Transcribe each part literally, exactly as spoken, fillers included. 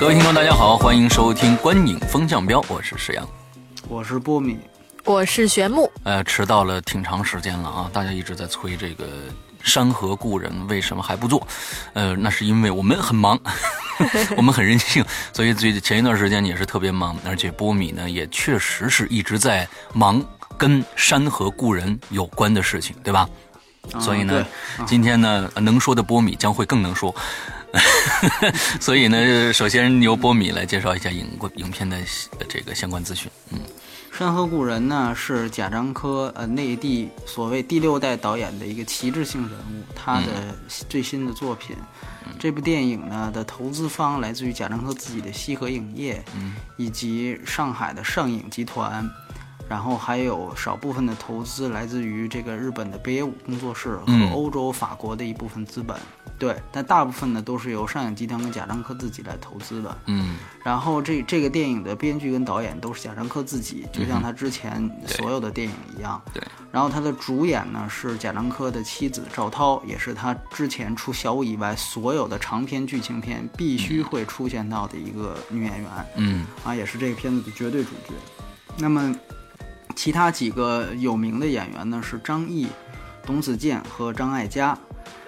各位听众大家好，欢迎收听观影风向标，我是石阳，我是波米，我是玄木。呃，迟到了挺长时间了啊，大家一直在催这个山河故人为什么还不做，呃，那是因为我们很忙我们很任性，所以最前一段时间也是特别忙，而且波米呢也确实是一直在忙跟山河故人有关的事情，对吧？啊、所以呢、啊、今天呢能说的波米将会更能说所以呢，首先由波米来介绍一下影影片的这个相关资讯。嗯，《山河故人》呢是贾樟柯呃内地所谓第六代导演的一个旗帜性人物，他的最新的作品。嗯、这部电影呢的投资方来自于贾樟柯自己的西河影业，嗯，以及上海的上影集团。然后还有少部分的投资来自于这个日本的北野武工作室和欧洲法国的一部分资本，嗯、对，但大部分呢都是由上影集团跟贾樟柯自己来投资的。嗯，然后这这个电影的编剧跟导演都是贾樟柯自己，就像他之前所有的电影一样。嗯、对。对，然后他的主演呢是贾樟柯的妻子赵涛，也是他之前除小五以外所有的长篇剧情片必须会出现到的一个女演员。嗯，啊，也是这个片子的绝对主角。那么。其他几个有名的演员呢是张译、董子健和张艾嘉。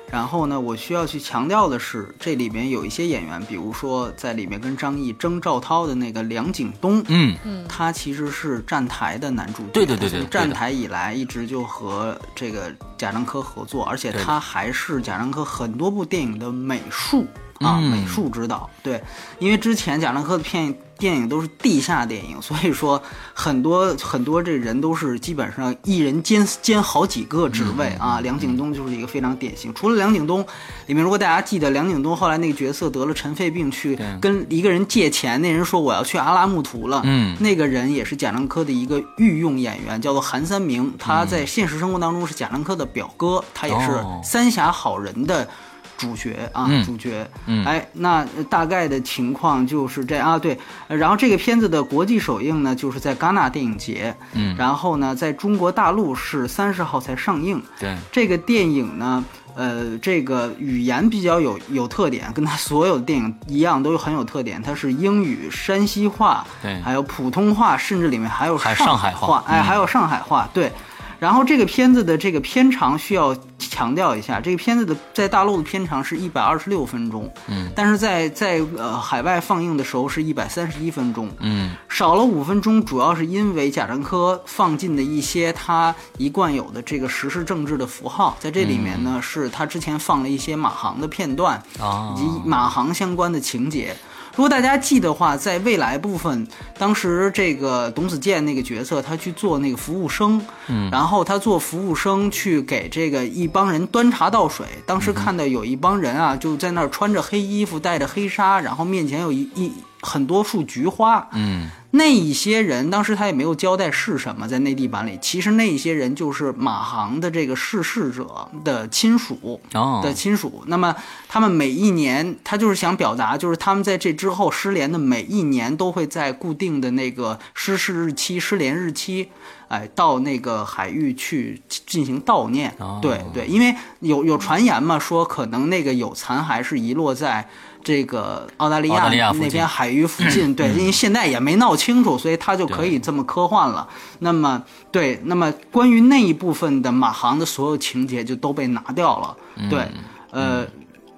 然后呢，我需要去强调的是，这里面有一些演员，比如说在里面跟张译争赵涛的那个梁景东，嗯嗯，他其实是站台的男主角，对对对对，站台以来一直就和这个贾樟柯合作，而且他还是贾樟柯很多部电影的美术啊、嗯、美术指导，对，因为之前贾樟柯的片。电影都是地下电影，所以说很多很多这人都是基本上一人兼兼好几个职位啊、嗯、梁景东就是一个非常典型。除了梁景东里面，如果大家记得梁景东后来那个角色得了尘肺病去跟一个人借钱，那人说我要去阿拉木图了，嗯，那个人也是贾樟柯的一个御用演员，叫做韩三明，他在现实生活当中是贾樟柯的表哥，他也是三峡好人的主角啊、嗯、主角、嗯、哎，那大概的情况就是这样啊。对，然后这个片子的国际首映呢就是在戛纳电影节，嗯，然后呢在中国大陆是三十号才上映。对，这个电影呢呃这个语言比较有有特点，跟他所有的电影一样都有很有特点，它是英语、山西话，对，还有普通话，甚至里面还有上海 话, 上海话、嗯、哎，还有上海话，对。然后这个片子的这个片长需要强调一下，这个片子的在大陆的片长是一百二十六分钟，嗯，但是在在呃海外放映的时候是一百三十一分钟，嗯，少了五分钟，主要是因为贾樟柯放进的一些他一贯有的这个时事政治的符号，在这里面呢、嗯、是他之前放了一些马航的片段、哦、以及马航相关的情节。如果大家记得话，在未来部分，当时这个董子健那个角色，他去做那个服务生，嗯，然后他做服务生去给这个一帮人端茶倒水。当时看到有一帮人啊，就在那儿穿着黑衣服，戴着黑纱，然后面前有一一很多束菊花，嗯。那一些人当时他也没有交代是什么，在内地版里，其实那一些人就是马航的这个逝世者的亲属、oh. 的亲属。那么他们每一年，他就是想表达，就是他们在这之后失联的每一年都会在固定的那个失事日期、失联日期，哎，到那个海域去进行悼念。Oh. 对对，因为有有传言嘛，说可能那个有残骸是遗落在。这个澳大利亚那边海域附近，对，因为现在也没闹清楚，所以他就可以这么科幻了。那么，对，那么关于那一部分的马航的所有情节就都被拿掉了。对，呃，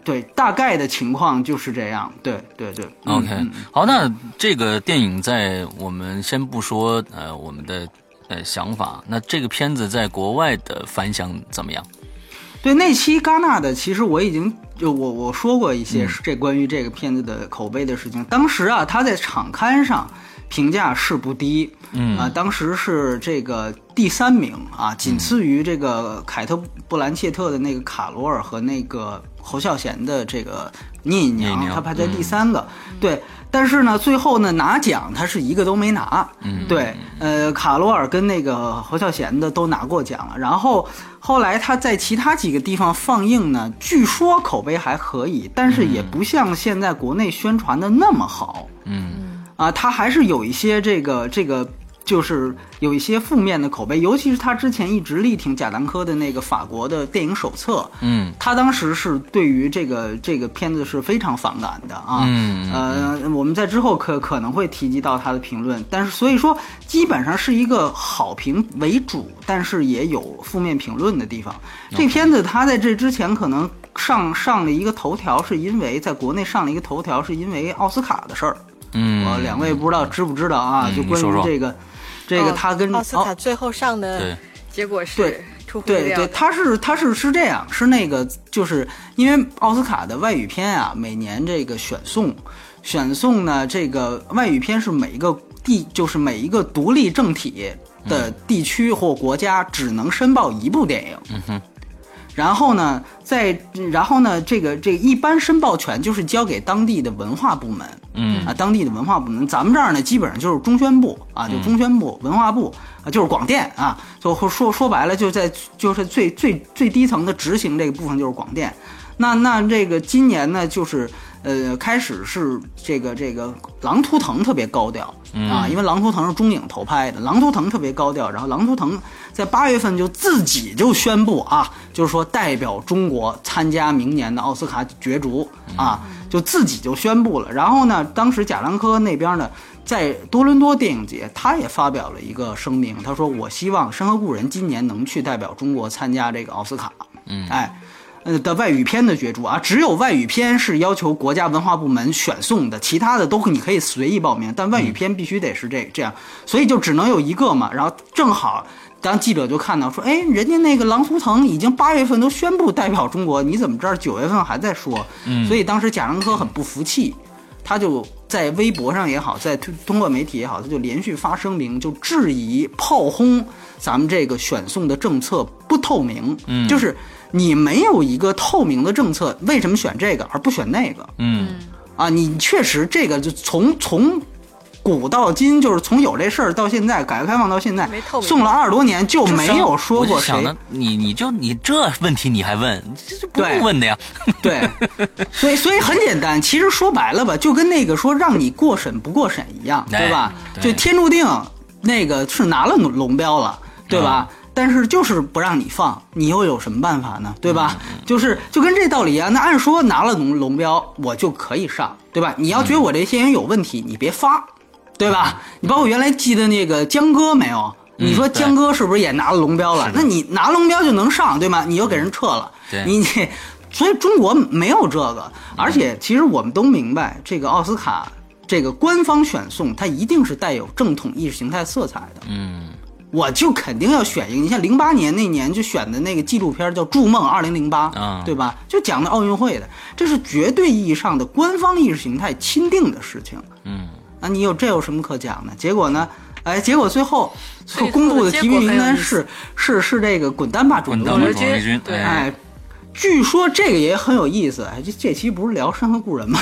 对，大概的情况就是这样。对，对，对。OK，好，那这个电影在我们先不说呃我们的呃想法，那这个片子在国外的反响怎么样？对，那期戛纳的，其实我已经就我我说过一些这关于这个片子的口碑的事情。当时啊，他在场刊上评价是不低，嗯啊、呃，当时是这个第三名啊，仅次于这个凯特·布兰切特的那个卡罗尔和那个侯孝贤的这个聂隐娘，他排在第三个，嗯、对。但是呢，最后呢拿奖他是一个都没拿，嗯，对，呃，卡罗尔跟那个侯孝贤的都拿过奖了。然后后来他在其他几个地方放映呢，据说口碑还可以，但是也不像现在国内宣传的那么好，嗯，啊，他还是有一些这个这个就是有一些负面的口碑，尤其是他之前一直力挺贾樟柯的那个法国的电影手册，嗯，他当时是对于这个这个片子是非常反感的啊，嗯，呃，我们在之后可可能会提及到他的评论，但是所以说基本上是一个好评为主，但是也有负面评论的地方。这片子他在这之前可能上上了一个头条，是因为在国内上了一个头条，是因为奥斯卡的事儿，嗯，我两位不知道知不知道啊？嗯、就关于这个。嗯这个他跟、哦、奥斯卡最后上的结果是、哦、对出乎意料的，对对，他是他是是这样，是那个就是因为奥斯卡的外语片啊，每年这个选送选送呢，这个外语片是每一个地就是每一个独立政体的地区或国家只能申报一部电影，嗯哼。然后呢，在然后呢，这个这个、一般申报权就是交给当地的文化部门，嗯啊，当地的文化部门，咱们这儿呢基本上就是中宣部啊，就中宣部、嗯、文化部啊，就是广电啊，就说说白了，就在就是最最最低层的执行这个部分就是广电。那那这个今年呢，就是呃开始是这个这个狼图腾特别高调、嗯、啊，因为狼图腾是中影投拍的，狼图腾特别高调，然后狼图腾在八月份就自己就宣布啊，就是说代表中国参加明年的奥斯卡角逐啊、嗯、就自己就宣布了。然后呢，当时贾樟柯那边呢在多伦多电影节他也发表了一个声明，他说我希望《山河故人》今年能去代表中国参加这个奥斯卡，嗯，哎呃的外语片的角逐啊，只有外语片是要求国家文化部门选送的，其他的都你可以随意报名，但外语片必须得是这这样，所以就只能有一个嘛。然后正好当记者就看到说，哎，人家那个狼图腾已经八月份都宣布代表中国，你怎么这儿九月份还在说？嗯，所以当时贾樟柯很不服气，他就在微博上也好，在通过媒体也好，他就连续发声明，就质疑炮轰咱们这个选送的政策不透明，嗯，就是。你没有一个透明的政策，为什么选这个而不选那个？嗯，啊，你确实这个就从从古到今，就是从有这事儿到现在，改革开放到现在，送了二十多年就没有说过谁。你你就你这问题你还问，这是不用问的呀。对，对所以所以很简单，其实说白了吧，就跟那个说让你过审不过审一样，对吧？对就天注定那个是拿了龙标了，对吧？嗯但是就是不让你放，你又有什么办法呢？对吧？嗯、就是就跟这道理啊。那按说拿了龙龙标，我就可以上，对吧？你要觉得我这些人有问题，你别发，对吧？嗯、你包括原来记得那个江歌没有？嗯、你说江歌是不是也拿了龙标了？那你拿龙标就能上，对吗？你又给人撤了，嗯、你你，所以中国没有这个。而且其实我们都明白，这个奥斯卡这个官方选送，它一定是带有正统意识形态色彩的。嗯。我就肯定要选一个，你像零八年那年就选的那个纪录片叫《筑梦二零零八》，对吧？就讲的奥运会的，这是绝对意义上的官方意识形态钦定的事情。嗯，那、啊、你有这有什么可讲的？结果呢？哎，结果最后所公布的提名名单是是是这个滚蛋吧肿瘤君，对，哎。据说这个也很有意思，这这期不是聊《山河故人》吗？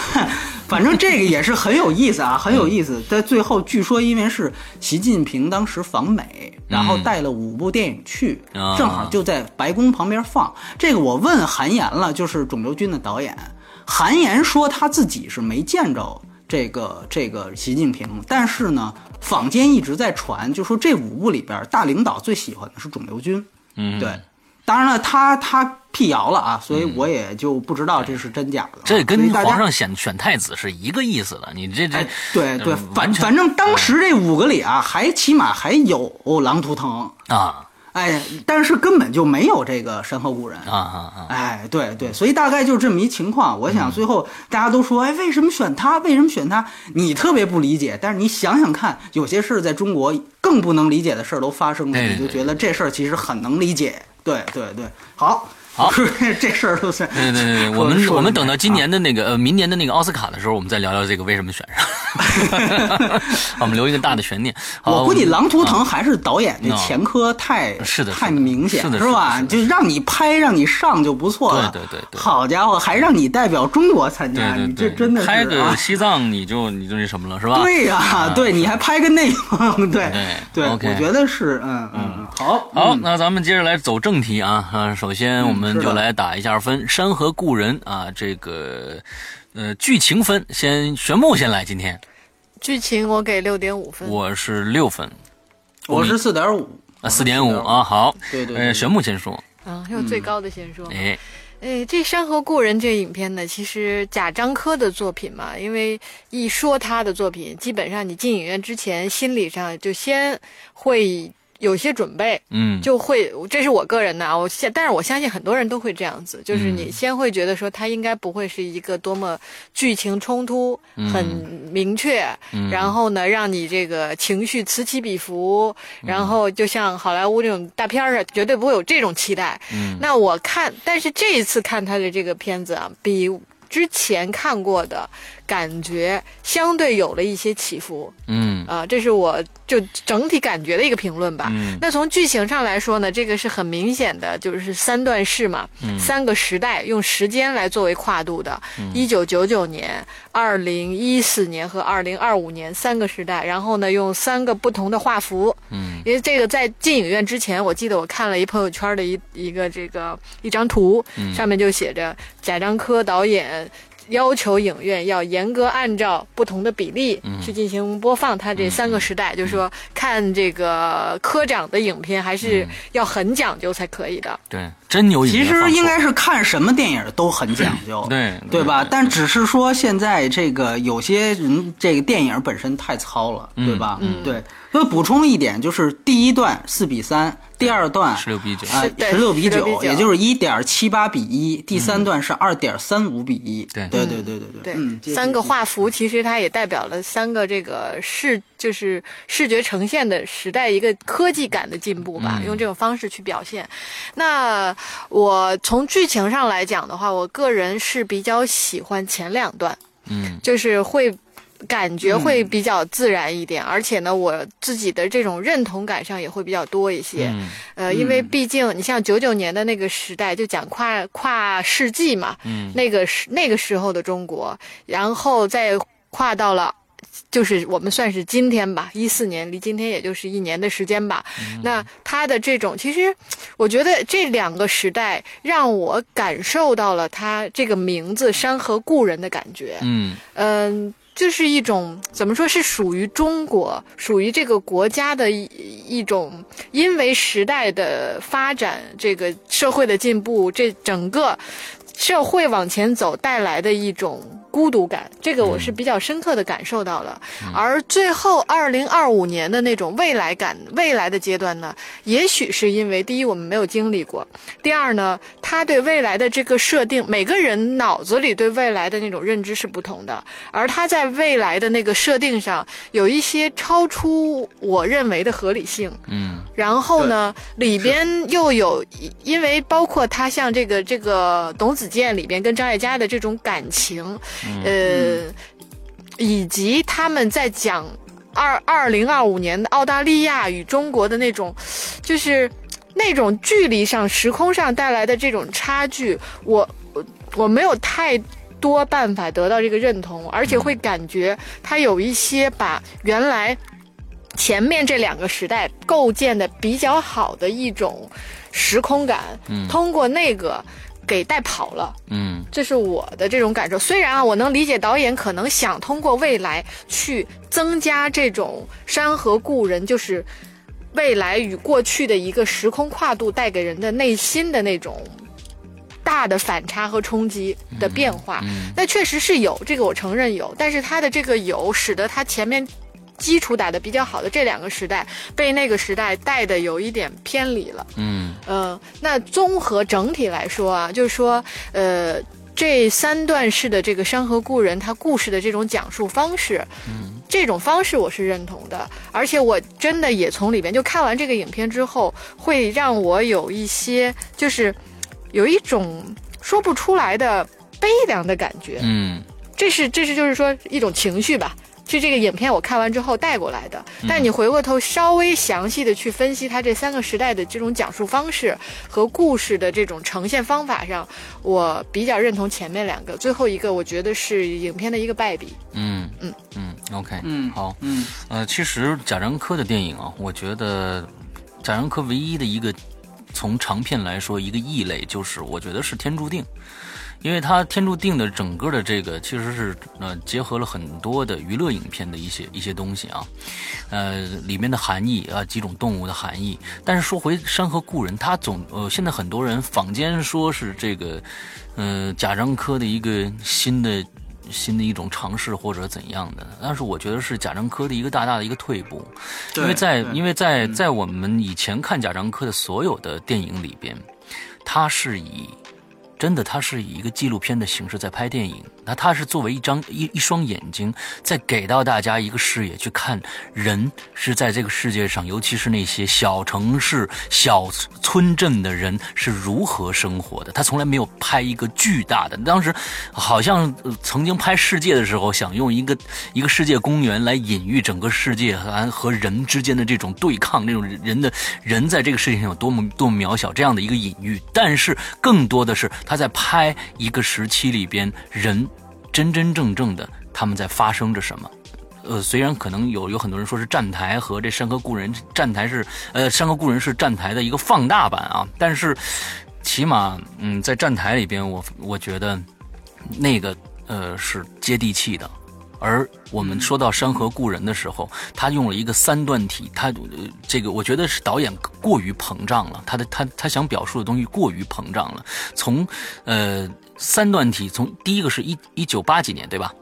反正这个也是很有意思啊，很有意思。在最后，据说因为是习近平当时访美，然后带了五部电影去，嗯、正好就在白宫旁边放。这个我问韩延了，就是《肿瘤君》的导演，韩延说他自己是没见着这个这个习近平，但是呢，坊间一直在传，就说这五部里边大领导最喜欢的是《肿瘤君》。嗯，对。当然了，他他辟谣了啊，所以我也就不知道这是真假的、嗯。这跟皇上选选太子是一个意思的，你这这、哎、对对，反反正当时这五个里啊，还起码还有狼图腾啊，哎，但是根本就没有这个山河故人啊啊啊！哎，对对，所以大概就是这么一情况。我想最后大家都说，哎，为什么选他？为什么选他？你特别不理解，但是你想想看，有些事在中国更不能理解的事儿都发生了，你就觉得这事儿其实很能理解。对对对，好，好，这事儿都算。对对对，我们我们等到今年的那个、啊、呃明年的那个奥斯卡的时候，我们再聊聊这个为什么选上。我们留一个大的悬念。我估计《狼图腾》还是导演这前科太、嗯、是的太明显，是吧？就让你拍让你上就不错了。对对 对, 对。好家伙，还让你代表中国参加，对对对，你这真的是、啊、拍个西藏你就你就那什么了，是吧？对呀、啊嗯，对，你还拍个内蒙，对对、okay、我觉得是嗯嗯好嗯好，那咱们接着来走正题啊啊，首先我们、嗯。我们就来打一下分，《山河故人》啊，这个呃剧情分，先玄牧先来。今天剧情我给 六点五 分，我是六分，我是 四点五 啊 四点五 啊，好，对 对, 对, 对、呃、玄牧先说啊，用最高的先说、嗯、哎哎，这《山河故人》这影片呢，其实贾樟柯的作品嘛，因为一说他的作品，基本上你进影院之前心理上就先会有些准备，嗯，就会，这是我个人的啊，我现，但是我相信很多人都会这样子，就是你先会觉得说它应该不会是一个多么剧情冲突、嗯、很明确、嗯，然后呢，让你这个情绪此起彼伏，嗯、然后就像好莱坞这种大片儿，绝对不会有这种期待。嗯，那我看，但是这一次看他的这个片子啊，比之前看过的感觉相对有了一些起伏，嗯啊、呃，这是我就整体感觉的一个评论吧。嗯，那从剧情上来说呢，这个是很明显的，就是三段式嘛，嗯、三个时代用时间来作为跨度的，一九九九年、二零一四年和二零二五年三个时代，然后呢用三个不同的画幅，嗯，因为这个在进影院之前，我记得我看了一朋友圈的一一个这个一张图，上面就写着贾樟柯导演。要求影院要严格按照不同的比例去进行播放它这三个时代、嗯、就是说看这个科长的影片还是要很讲究才可以的。对，真牛影片。其实应该是看什么电影都很讲究。对对吧，但只是说现在这个有些人这个电影本身太糙了、嗯、对吧、嗯、对。所以补充一点，就是第一段四比三。第二段十六比九啊，十六比九，也就是 一点七八 比一。第三段是 二点三五 比一。对对对对对对，嗯，三个画幅其实它也代表了三个这个视，就是视觉呈现的时代一个科技感的进步吧，用这种方式去表现。那我从剧情上来讲的话，我个人是比较喜欢前两段，嗯，就是会。感觉会比较自然一点、嗯、而且呢我自己的这种认同感上也会比较多一些、嗯、呃因为毕竟你像九九年的那个时代就讲跨跨世纪嘛、嗯、那个那个时候的中国，然后再跨到了就是我们算是今天吧，一四年离今天也就是一年的时间吧、嗯、那他的这种，其实我觉得这两个时代让我感受到了他这个名字山河故人的感觉，嗯嗯、呃就是一种怎么说，是属于中国，属于这个国家的一一种，因为时代的发展，这个社会的进步，这整个社会往前走带来的一种孤独感，这个我是比较深刻的感受到了。嗯、而最后二零二五年的那种未来感，未来的阶段呢，也许是因为第一我们没有经历过，第二呢，他对未来的这个设定，每个人脑子里对未来的那种认知是不同的，而他在未来的那个设定上有一些超出我认为的合理性。嗯，然后呢，里边又有，因为包括他像这个这个董子。里边跟张艾嘉的这种感情，呃，以及他们在讲二二零二五年的澳大利亚与中国的那种，就是那种距离上、时空上带来的这种差距，我我没有太多办法得到这个认同，而且会感觉他有一些把原来前面这两个时代构建的比较好的一种时空感，通过那个。给带跑了，嗯，这是我的这种感受。虽然啊，我能理解导演可能想通过未来去增加这种山河故人，就是未来与过去的一个时空跨度带给人的内心的那种大的反差和冲击的变化。那、嗯嗯、确实是有，这个我承认有，但是他的这个有使得他前面基础打得比较好的这两个时代被那个时代带的有一点偏离了，嗯。嗯、呃，那综合整体来说啊，就是说，呃，这三段式的这个《山河故人》，它故事的这种讲述方式，嗯，这种方式我是认同的，而且我真的也从里边就看完这个影片之后，会让我有一些就是有一种说不出来的悲凉的感觉。嗯，这是这是就是说一种情绪吧。就这个影片我看完之后带过来的，但你回过头稍微详细的去分析它这三个时代的这种讲述方式和故事的这种呈现方法上，我比较认同前面两个，最后一个我觉得是影片的一个败笔。嗯嗯嗯 ，OK， 嗯好嗯呃，其实贾樟柯的电影啊，我觉得贾樟柯唯一的一个从长片来说一个异类，就是我觉得是《天注定》。因为它《天注定》的整个的这个其实是呃结合了很多的娱乐影片的一些一些东西啊，呃里面的含义啊，几种动物的含义。但是说回《山河故人》，它总呃现在很多人坊间说是这个呃贾樟柯的一个新的新的一种尝试或者怎样的，但是我觉得是贾樟柯的一个大大的一个退步，因为在因为在在我们以前看贾樟柯的所有的电影里边，它是以。真的，他是以一个纪录片的形式在拍电影，那他是作为一张一一双眼睛，在给到大家一个视野去看人是在这个世界上，尤其是那些小城市、小村镇的人是如何生活的。他从来没有拍一个巨大的，当时好像、呃、曾经拍世界的时候，想用一个一个世界公园来隐喻整个世界和和人之间的这种对抗，这种人的人在这个世界上有多么多么渺小这样的一个隐喻。但是更多的是。他在拍一个时期里边，人真真正正的他们在发生着什么？呃，虽然可能有有很多人说是站台和这《山河故人》站台是呃《山河故人》是站台的一个放大版啊，但是起码嗯在站台里边我，我我觉得那个呃是接地气的。而我们说到《山河故人》的时候，他用了一个三段体，他、呃、这个我觉得是导演过于膨胀了，他的他他想表述的东西过于膨胀了。从呃三段体，从第一个是一一九八几年对吧？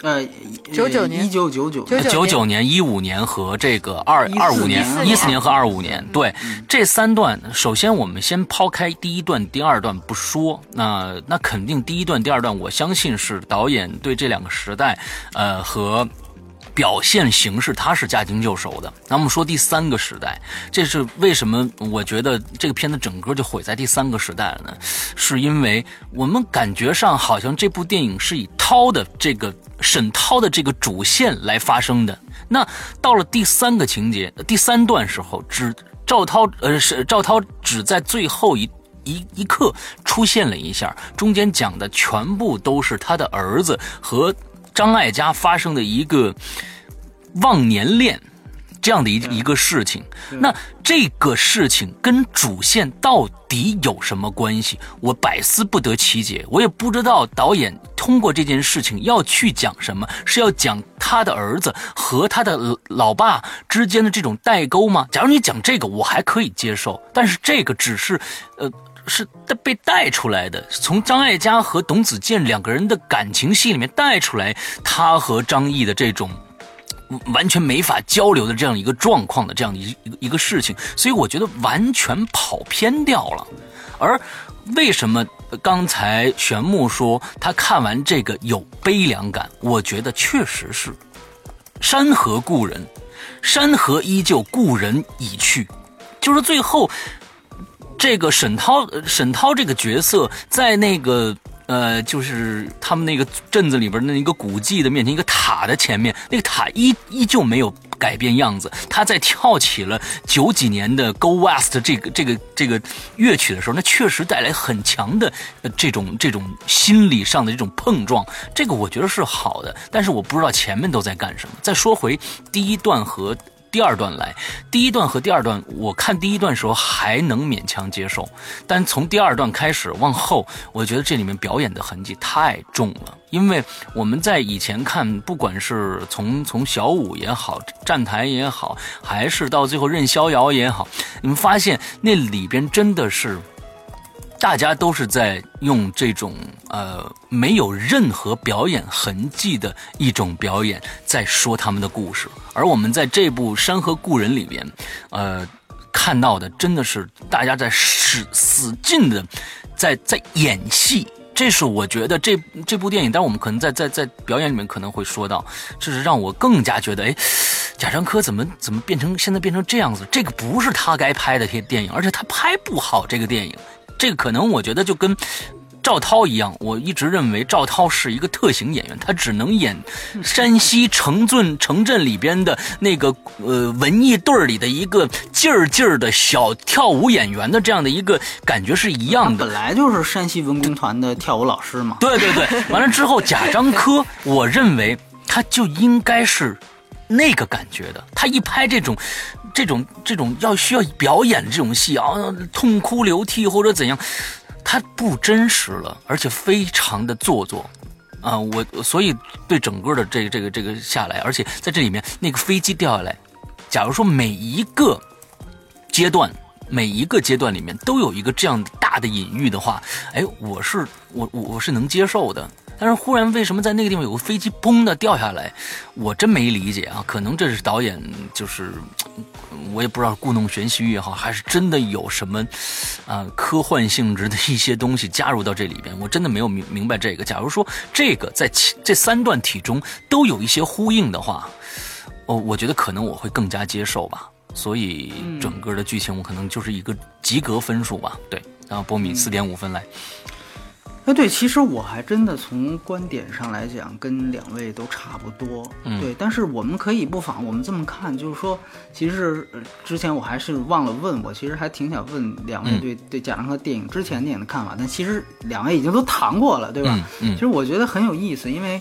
呃，九九年，一九九九，九九年、一五年和这个二二五年、一四年和二五年，对、嗯、这三段，首先我们先抛开第一段、第二段不说，那那肯定第一段、第二段，我相信是导演对这两个时代，呃和表现形式，他是驾轻就熟的。那我们说第三个时代，这是为什么？我觉得这个片子整个就毁在第三个时代了呢？是因为我们感觉上好像这部电影是以涛的这个。沈涛的这个主线来发生的，那到了第三个情节、第三段时候，只赵涛呃是赵涛只在最后一一一刻出现了一下，中间讲的全部都是他的儿子和张艾嘉发生的一个忘年恋这样的一、嗯、一个事情。那这个事情跟主线到底有什么关系？我百思不得其解，我也不知道导演通过这件事情要去讲什么，是要讲他的儿子和他的老爸之间的这种代沟吗？假如你讲这个，我还可以接受，但是这个只是，呃。是被带出来的，从张艾嘉和董子健两个人的感情戏里面带出来，他和张译的这种完全没法交流的这样一个状况的这样一个一个事情，所以我觉得完全跑偏掉了。而为什么刚才玄牧说他看完这个有悲凉感？我觉得确实是，山河故人，山河依旧，故人已去，就是最后。这个沈涛，沈涛这个角色在那个呃，就是他们那个镇子里边的一个古迹的面前，一个塔的前面，那个塔依依旧没有改变样子。他在跳起了九几年的 Go West 这个这个这个乐曲的时候，那确实带来很强的、呃、这种这种心理上的这种碰撞，这个我觉得是好的。但是我不知道前面都在干什么。再说回第一段和。第二段来，第一段和第二段，我看第一段的时候还能勉强接受，但从第二段开始往后，我觉得这里面表演的痕迹太重了。因为我们在以前看，不管是从从小武也好，站台也好，还是到最后任逍遥也好，你们发现那里边真的是。大家都是在用这种呃没有任何表演痕迹的一种表演在说他们的故事，而我们在这部《山河故人》里边，呃看到的真的是大家在使使劲的在在演戏，这是我觉得这这部电影，但我们可能在在在表演里面可能会说到，这是让我更加觉得哎。贾樟柯怎么怎么变成现在变成这样子？这个不是他该拍的电影，而且他拍不好这个电影。这个可能我觉得就跟赵涛一样，我一直认为赵涛是一个特型演员，他只能演山西城镇城镇里边的那个呃文艺队里的一个劲儿劲儿的小跳舞演员的这样的一个感觉是一样的。本来就是山西文工团的跳舞老师嘛。对对对，完了之后贾樟柯，我认为他就应该是那个感觉的，他一拍这种。这种这种要需要表演这种戏啊，痛哭流涕或者怎样，它不真实了，而且非常的做作啊、呃！我所以对整个的这个这个这个下来，而且在这里面那个飞机掉下来，假如说每一个阶段每一个阶段里面都有一个这样大的隐喻的话，哎，我是我我我是能接受的。但是忽然为什么在那个地方有个飞机砰的掉下来，我真没理解啊！可能这是导演就是。我也不知道故弄玄虚也好，还是真的有什么，啊、呃，科幻性质的一些东西加入到这里边，我真的没有明明白这个。假如说这个在这三段体中都有一些呼应的话，哦，我觉得可能我会更加接受吧。所以整个的剧情我可能就是一个及格分数吧。对，然后波米四点五分来。哎，对，其实我还真的从观点上来讲，跟两位都差不多。嗯，对，但是我们可以不妨我们这么看，就是说，其实、呃、之前我还是忘了问，我其实还挺想问两位对、嗯、对贾樟柯电影之前电影的看法，但其实两位已经都谈过了，对吧？嗯，嗯其实我觉得很有意思，因为、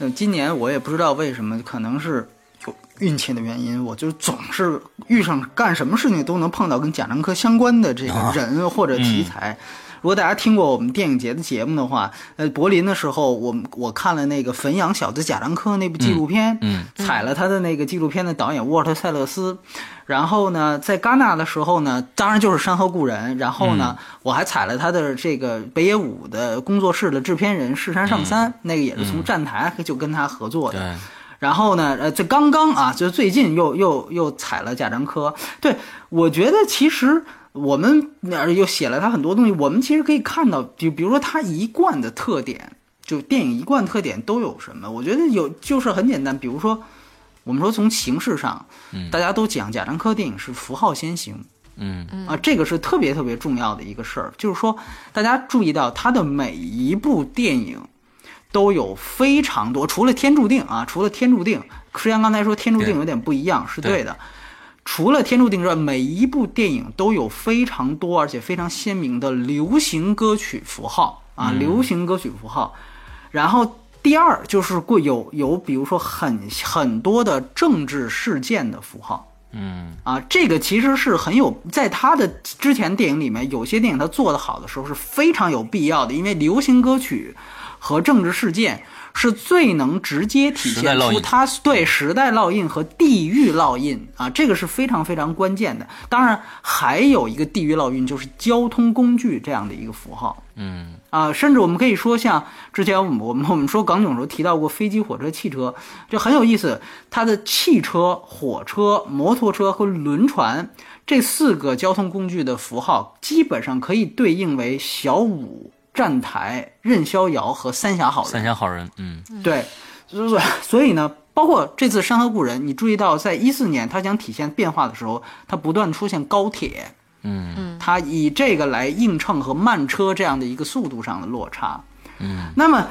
呃、今年我也不知道为什么，可能是有运气的原因，我就总是遇上干什么事情都能碰到跟贾樟柯相关的这个人或者题材。啊嗯如果大家听过我们电影节的节目的话，呃，柏林的时候，我我看了那个《汾阳小子贾樟柯》那部纪录片，嗯，嗯采了他的那个纪录片的导演沃尔特·塞勒斯。然后呢，在戛纳的时候呢，当然就是《山河故人》。然后呢，嗯、我还采了他的这个北野武的工作室的制片人世山尚三，嗯、那个也是从站台就跟他合作的。嗯、然后呢，呃，这刚刚啊，就最近又又又采了贾樟柯。对，我觉得其实。我们又写了他很多东西，我们其实可以看到，比比如说他一贯的特点，就电影一贯特点都有什么？我觉得有就是很简单，比如说我们说从形式上，大家都讲贾樟柯电影是符号先行，嗯啊，这个是特别特别重要的一个事儿，就是说大家注意到他的每一部电影都有非常多，除了《天注定》啊，除了《天注定》，虽然刚才说《天注定》有点不一样，是对的。对除了《天注定》之外，每一部电影都有非常多而且非常鲜明的流行歌曲符号啊，流行歌曲符号。然后第二就是有有比如说很很多的政治事件的符号。嗯啊，这个其实是很有，在他的之前电影里面，有些电影他做得好的时候是非常有必要的，因为流行歌曲和政治事件。是最能直接体现出他对时代烙印和地域烙印啊，这个是非常非常关键的。当然，还有一个地域烙印就是交通工具这样的一个符号。嗯啊，甚至我们可以说，像之前我们我们我们说港囧时候提到过飞机、火车、汽车，就很有意思。它的汽车、火车、摩托车和轮船这四个交通工具的符号，基本上可以对应为小五。站台、任逍遥和三峡好人。三峡好人，嗯，对，所以呢，包括这次《山河故人》，你注意到，在一四年他想体现变化的时候，他不断出现高铁，嗯，他以这个来映衬和慢车这样的一个速度上的落差，嗯，那么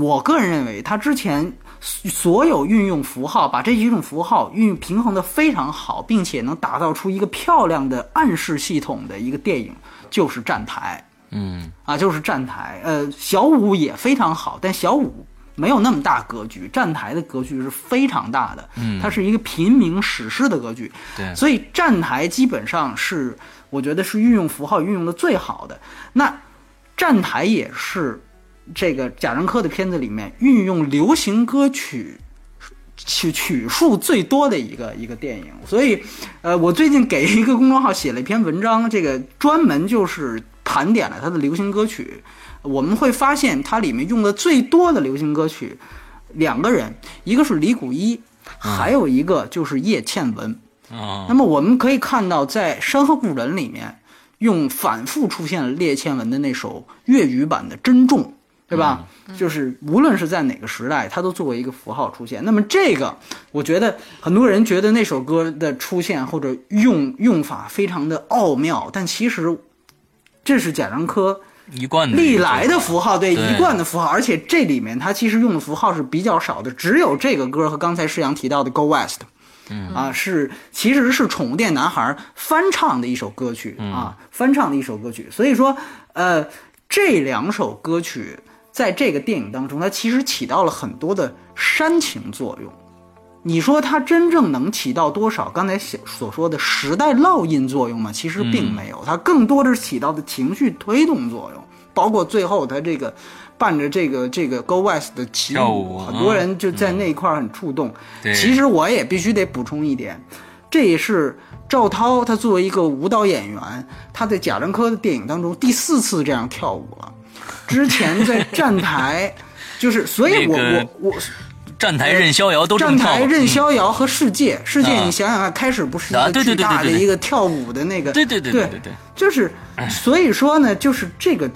我个人认为，他之前所有运用符号，把这几种符号运用平衡的非常好，并且能打造出一个漂亮的暗示系统的一个电影，就是站台。嗯啊，就是站台，呃，小五也非常好，但小五没有那么大格局，站台的格局是非常大的，嗯，它是一个平民史诗的格局，对，所以站台基本上是，我觉得是运用符号运用的最好的。那站台也是这个贾樟柯的片子里面运用流行歌曲。曲曲数最多的一个一个电影，所以，呃，我最近给一个公众号写了一篇文章，这个专门就是盘点了它的流行歌曲。我们会发现它里面用的最多的流行歌曲，两个人，一个是李谷一，还有一个就是叶倩文。嗯、那么我们可以看到，在《山河故人》里面，用反复出现了叶倩文的那首粤语版的《珍重》。对吧？就是无论是在哪个时代，它都作为一个符号出现。那么这个，我觉得很多人觉得那首歌的出现或者用用法非常的奥妙，但其实这是贾樟柯一贯的历来的符号，对，一贯的符号，而且这里面他其实用的符号是比较少的，只有这个歌和刚才施洋提到的 Go West， 嗯啊，是其实是宠物店男孩翻唱的一首歌曲啊，翻唱的一首歌曲，所以说呃这两首歌曲在这个电影当中它其实起到了很多的煽情作用。你说它真正能起到多少刚才所说的时代烙印作用吗？其实并没有，它更多的是起到的情绪推动作用，包括最后它这个伴着这个这个 Go West 的起舞，很多人就在那一块很触动。其实我也必须得补充一点，这也是赵涛他作为一个舞蹈演员，他在贾樟柯的电影当中第四次这样跳舞了，之前在站台就是所以我、那个、我我站台任逍遥都这么跳，站台任逍遥和世界、嗯、世界你想想看，开始不是一个巨大的一个跳舞的那个，对对对对对对，就是所以说呢，就是这个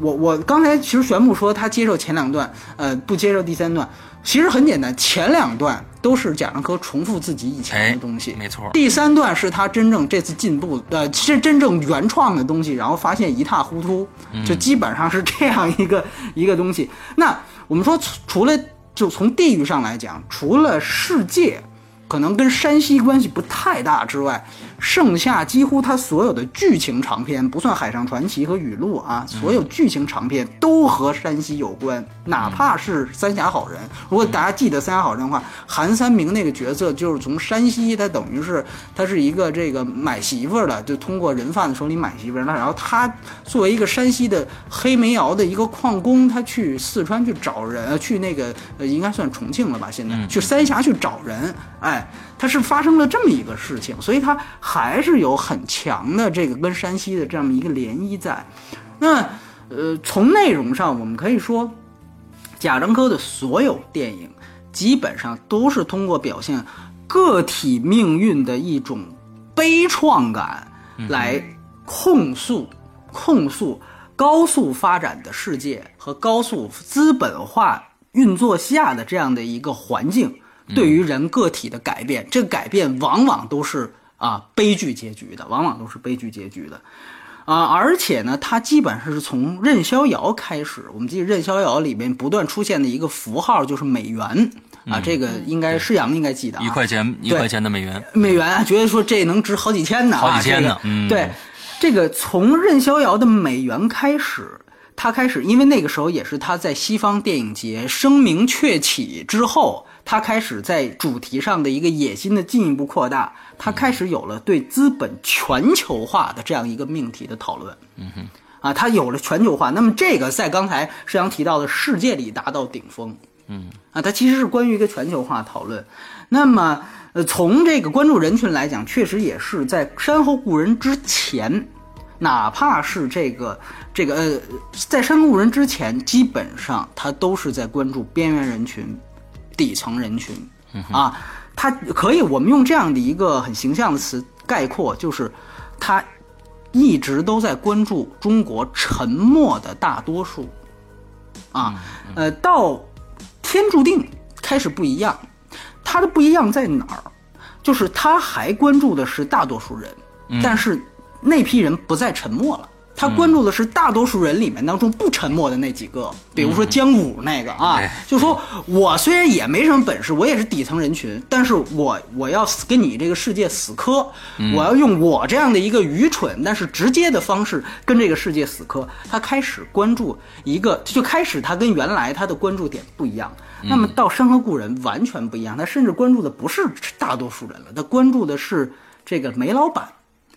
我我刚才其实玄牧说他接受前两段呃不接受第三段，其实很简单，前两段都是贾樟柯重复自己以前的东西，没错，第三段是他真正这次进步呃是真正原创的东西，然后发现一塌糊涂，就基本上是这样一个、嗯、一个东西。那我们说除了就从地域上来讲，除了世界可能跟山西关系不太大之外，剩下几乎他所有的剧情长篇，不算海上传奇和语录啊，所有剧情长篇都和山西有关，哪怕是三峡好人，如果大家记得三峡好人的话，韩三明那个角色就是从山西，他等于是他是一个这个买媳妇儿的，就通过人贩子手里买媳妇儿，然后他作为一个山西的黑煤窑的一个矿工，他去四川去找人，去那个呃应该算重庆了吧，现在去三峡去找人，哎，它是发生了这么一个事情，所以它还是有很强的这个跟山西的这么一个涟漪在。那呃，从内容上我们可以说，贾樟柯的所有电影基本上都是通过表现个体命运的一种悲怆感来控诉控诉高速发展的世界和高速资本化运作下的这样的一个环境对于人个体的改变，这个改变往往都是啊悲剧结局的，往往都是悲剧结局的，啊，而且呢，它基本上是从任逍遥开始。我们记得任逍遥里面不断出现的一个符号就是美元。啊，这个应该施洋应该记得、啊，一块钱一块钱的美元，美元、啊、觉得说这能值好几千呢、啊，好几千呢、啊这个嗯，对，这个从任逍遥的美元开始。他开始，因为那个时候也是他在西方电影节声名鹊起之后，他开始在主题上的一个野心的进一步扩大，他开始有了对资本全球化的这样一个命题的讨论。嗯哼，啊，他有了全球化，那么这个在刚才施洋提到的世界里达到顶峰。嗯，啊，它其实是关于一个全球化讨论。那么，呃，从这个关注人群来讲，确实也是在《山后故人》之前。哪怕是这个这个呃，在《山后故人》之前，基本上他都是在关注边缘人群、底层人群啊。他可以，我们用这样的一个很形象的词概括，就是他一直都在关注中国沉默的大多数啊。呃，到《天注定》开始不一样，他的不一样在哪儿？就是他还关注的是大多数人，嗯、但是。那批人不再沉默了，他关注的是大多数人里面当中不沉默的那几个，比如说姜武那个啊，就说我虽然也没什么本事，我也是底层人群，但是我我要跟你这个世界死磕，我要用我这样的一个愚蠢但是直接的方式跟这个世界死磕。他开始关注一个，就开始他跟原来他的关注点不一样。那么到《山河故人》完全不一样，他甚至关注的不是大多数人了，他关注的是这个煤老板。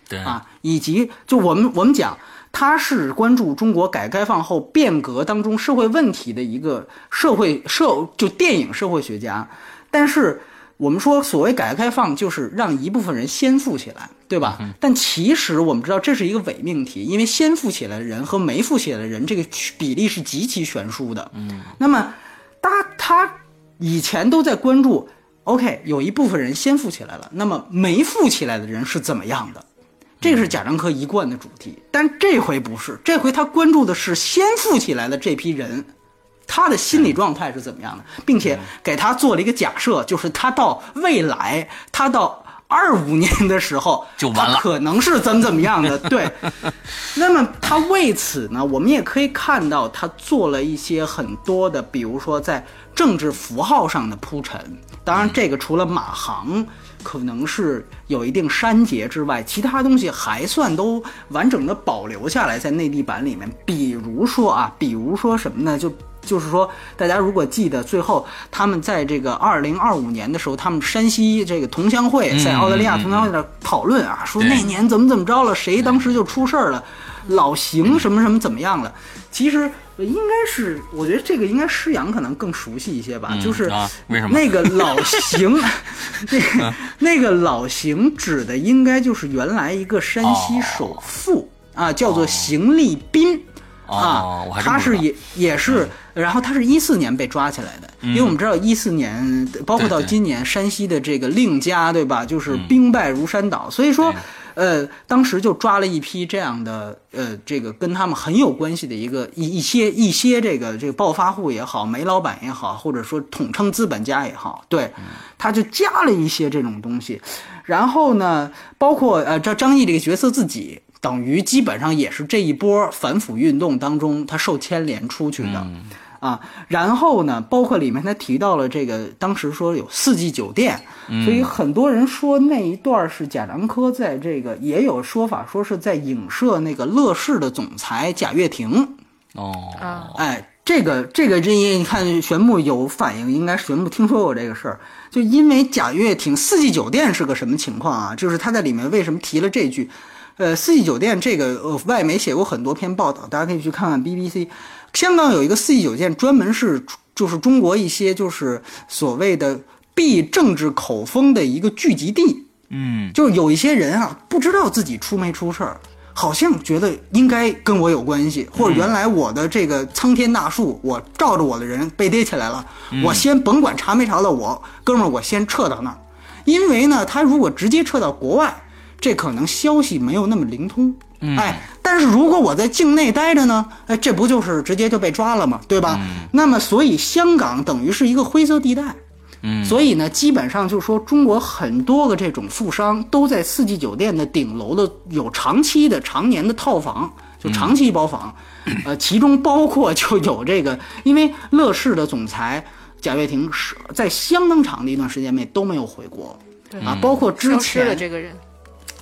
对啊，以及就我们我们讲，他是关注中国改革开放后变革当中社会问题的一个社会社就电影社会学家，但是我们说所谓改革开放就是让一部分人先富起来，对吧？但其实我们知道这是一个伪命题，因为先富起来的人和没富起来的人这个比例是极其悬殊的。嗯，那么他他以前都在关注 ，OK， 有一部分人先富起来了，那么没富起来的人是怎么样的？这个是贾樟柯一贯的主题，但这回不是，这回他关注的是先富起来的这批人，他的心理状态是怎么样的，并且给他做了一个假设，就是他到未来，他到二五年的时候就完了，可能是怎么怎么样的。对，那么他为此呢，我们也可以看到他做了一些很多的，比如说在政治符号上的铺陈。当然，这个除了马航可能是有一定删节之外，其他东西还算都完整的保留下来在内地版里面。比如说啊，比如说什么呢？就。就是说，大家如果记得，最后他们在这个二零二五年的时候，他们山西这个同乡会在澳大利亚同乡会那讨论啊，说那年怎么怎么着了，谁当时就出事儿了，老邢什么什么怎么样了。其实应该是，我觉得这个应该施洋可能更熟悉一些吧。就是那个老邢，那那个老邢指的应该就是原来一个山西首富啊，叫做邢立斌。啊，他是也也是，然后他是一四年被抓起来的，因为我们知道一四年，包括到今年，山西的这个令家，对吧？就是兵败如山倒，所以说，呃，当时就抓了一批这样的，呃，这个跟他们很有关系的一个一一些一些这个这个暴发户也好，煤老板也好，或者说统称资本家也好，对，他就加了一些这种东西，然后呢，包括呃，这张译这个角色自己。等于基本上也是这一波反腐运动当中他受牵连出去的、嗯、啊，然后呢包括里面他提到了这个当时说有四季酒店、嗯、所以很多人说那一段是贾樟柯在这个，也有说法说是在影射那个乐视的总裁贾跃亭。哦，哎，这个这个这你看玄牧有反应，应该玄牧听说过这个事儿，就因为贾跃亭四季酒店是个什么情况啊，就是他在里面为什么提了这句呃，四季酒店这个、呃、外媒写过很多篇报道，大家可以去看看 B B C。香港有一个四季酒店，专门是就是中国一些就是所谓的避政治口风的一个聚集地。嗯，就是有一些人啊，不知道自己出没出事儿，好像觉得应该跟我有关系，或者原来我的这个苍天大树，我照着我的人被逮起来了，嗯、我先甭管查没查到我，哥们儿，我先撤到那儿，因为呢，他如果直接撤到国外。这可能消息没有那么灵通，哎，但是如果我在境内待着呢，哎，这不就是直接就被抓了吗？对吧？嗯、那么，所以香港等于是一个灰色地带，嗯，所以呢，基本上就是说，中国很多个这种富商都在四季酒店的顶楼的有长期的、常年的套房，就长期包房，嗯、呃，其中包括就有这个，因为乐视的总裁贾跃亭是在相当长的一段时间内都没有回国，啊，包括之前消失的这个人。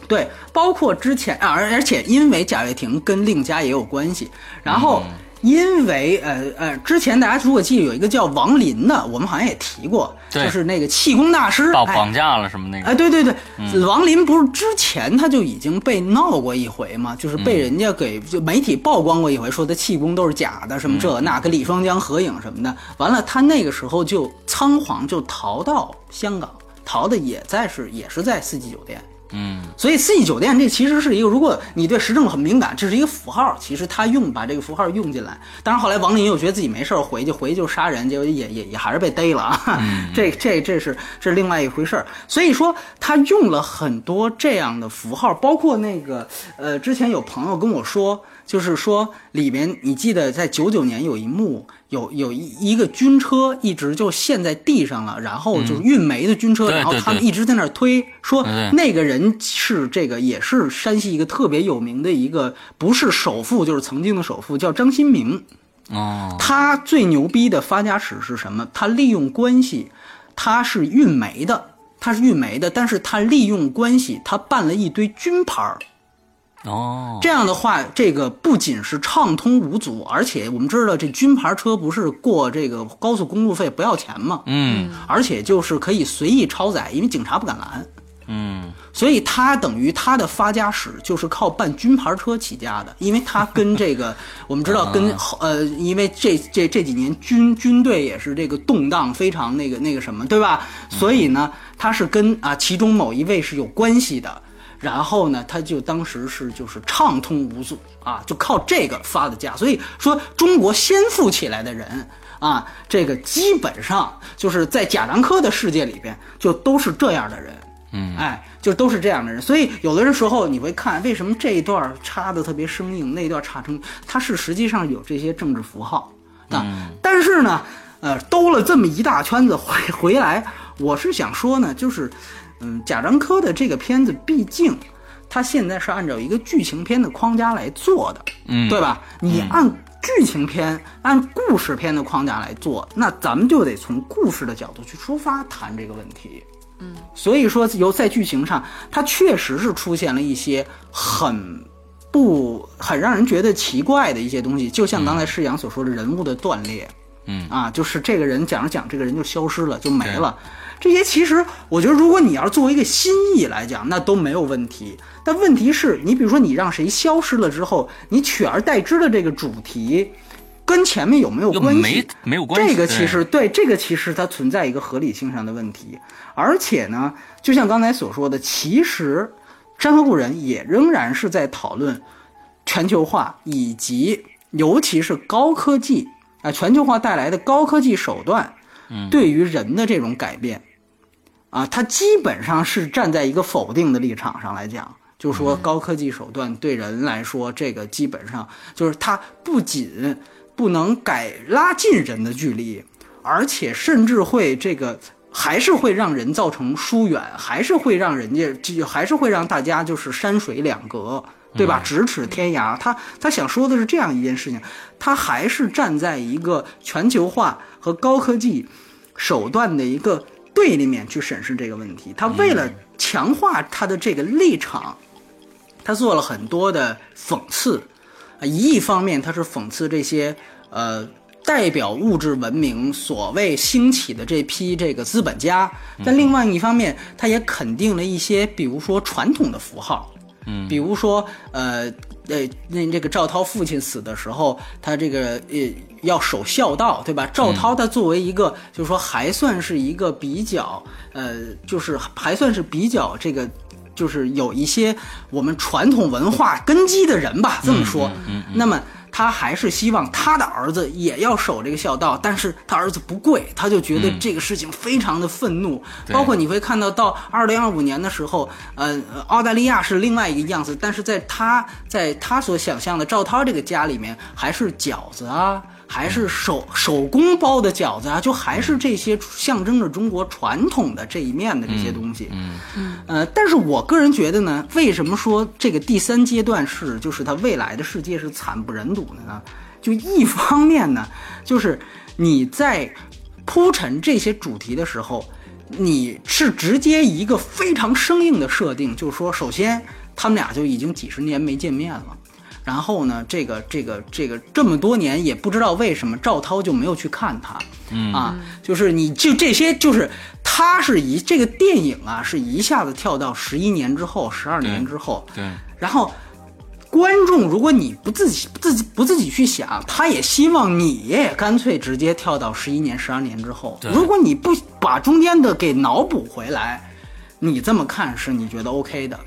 对，包括之前啊，而而且因为贾跃亭跟令家也有关系，然后因为呃呃，之前大家如果记得有一个叫王林的，我们好像也提过，就是那个气功大师到绑架了什么那个，哎，哎对对对，嗯、王林不是之前他就已经被闹过一回嘛，就是被人家给就媒体曝光过一回，说他气功都是假的，什么这那跟李双江合影什么的，完了他那个时候就仓皇就逃到香港，逃的也在是也是在四季酒店。嗯，所以四季酒店这其实是一个，如果你对时政很敏感，这是一个符号，其实他用把这个符号用进来。当然后来王林又觉得自己没事儿，回去回去就杀人，结果也也也还是被逮了啊。嗯、这这这是这是另外一回事儿。所以说他用了很多这样的符号，包括那个呃，之前有朋友跟我说，就是说里面你记得在九九年有一幕。有有一一个军车一直就陷在地上了，然后就是运煤的军车，嗯、然后他们一直在那儿推，说那个人是这个也是山西一个特别有名的一个，不是首富就是曾经的首富，叫张新明。哦，他最牛逼的发家史是什么？他利用关系，他是运煤的，他是运煤的，但是他利用关系，他办了一堆军牌儿。哦，这样的话，这个不仅是畅通无阻，而且我们知道这军牌车不是过这个高速公路费不要钱吗？嗯，而且就是可以随意超载，因为警察不敢拦。嗯，所以他等于他的发家史就是靠办军牌车起家的，因为他跟这个我们知道跟呃，因为这这这几年军军队也是这个动荡非常那个那个什么，对吧？所以呢，他是跟啊其中某一位是有关系的。然后呢，他就当时是就是畅通无阻啊，就靠这个发的家。所以说，中国先富起来的人啊，这个基本上就是在贾樟柯的世界里边，就都是这样的人。嗯，哎，就都是这样的人。所以有的时候你会看，为什么这一段插的特别生硬，那一段插成，它是实际上有这些政治符号啊。嗯、但是呢，呃，兜了这么一大圈子回回来，我是想说呢，就是。嗯，贾樟柯的这个片子毕竟他现在是按照一个剧情片的框架来做的，嗯，对吧？你按剧情片、嗯、按故事片的框架来做，那咱们就得从故事的角度去出发谈这个问题。嗯，所以说由在剧情上，它确实是出现了一些很不很让人觉得奇怪的一些东西，就像刚才施洋所说的人物的断裂，嗯啊，就是这个人讲着讲，这个人就消失了，就没了。这些其实我觉得如果你要是作为一个新意来讲那都没有问题，但问题是你比如说你让谁消失了之后，你取而代之的这个主题跟前面有没有关系，没没有关系，这个其实 对, 对这个其实它存在一个合理性上的问题。而且呢就像刚才所说的，其实山河故人也仍然是在讨论全球化以及尤其是高科技啊、呃，全球化带来的高科技手段对于人的这种改变啊，他基本上是站在一个否定的立场上来讲，就是说高科技手段对人来说，这个基本上就是它不仅不能改拉近人的距离，而且甚至会这个还是会让人造成疏远，还是会让人家还是会让大家就是山水两隔，对吧？咫尺天涯。他他想说的是这样一件事情，他还是站在一个全球化和高科技手段的一个对立面去审视这个问题，他为了强化他的这个立场，他做了很多的讽刺。一方面，他是讽刺这些呃代表物质文明所谓兴起的这批这个资本家，但另外一方面，他也肯定了一些，比如说传统的符号，嗯，比如说呃呃，那这个赵涛父亲死的时候，他这个呃。要守孝道，对吧？赵涛他作为一个、嗯、就是说还算是一个比较呃就是还算是比较这个就是有一些我们传统文化根基的人吧，这么说、嗯嗯嗯、那么他还是希望他的儿子也要守这个孝道，但是他儿子不跪，他就觉得这个事情非常的愤怒、嗯、包括你会看到到二零二五年的时候呃澳大利亚是另外一个样子，但是在他在他所想象的赵涛这个家里面还是饺子啊，还是手手工包的饺子啊，就还是这些象征着中国传统的这一面的这些东西。嗯嗯呃，但是我个人觉得呢，为什么说这个第三阶段是就是它未来的世界是惨不忍睹的呢？就一方面呢，就是你在铺陈这些主题的时候，你是直接一个非常生硬的设定，就是说，首先他们俩就已经几十年没见面了。然后呢，这个这个这个这么多年也不知道为什么赵涛就没有去看他，嗯啊，就是你就这些，就是他是一这个电影啊，是一下子跳到十一年之后、十二年之后，对。对然后观众，如果你不自己自己不自己去想，他也希望你也干脆直接跳到十一年、十二年之后。如果你不把中间的给脑补回来，你这么看是你觉得 OK 的。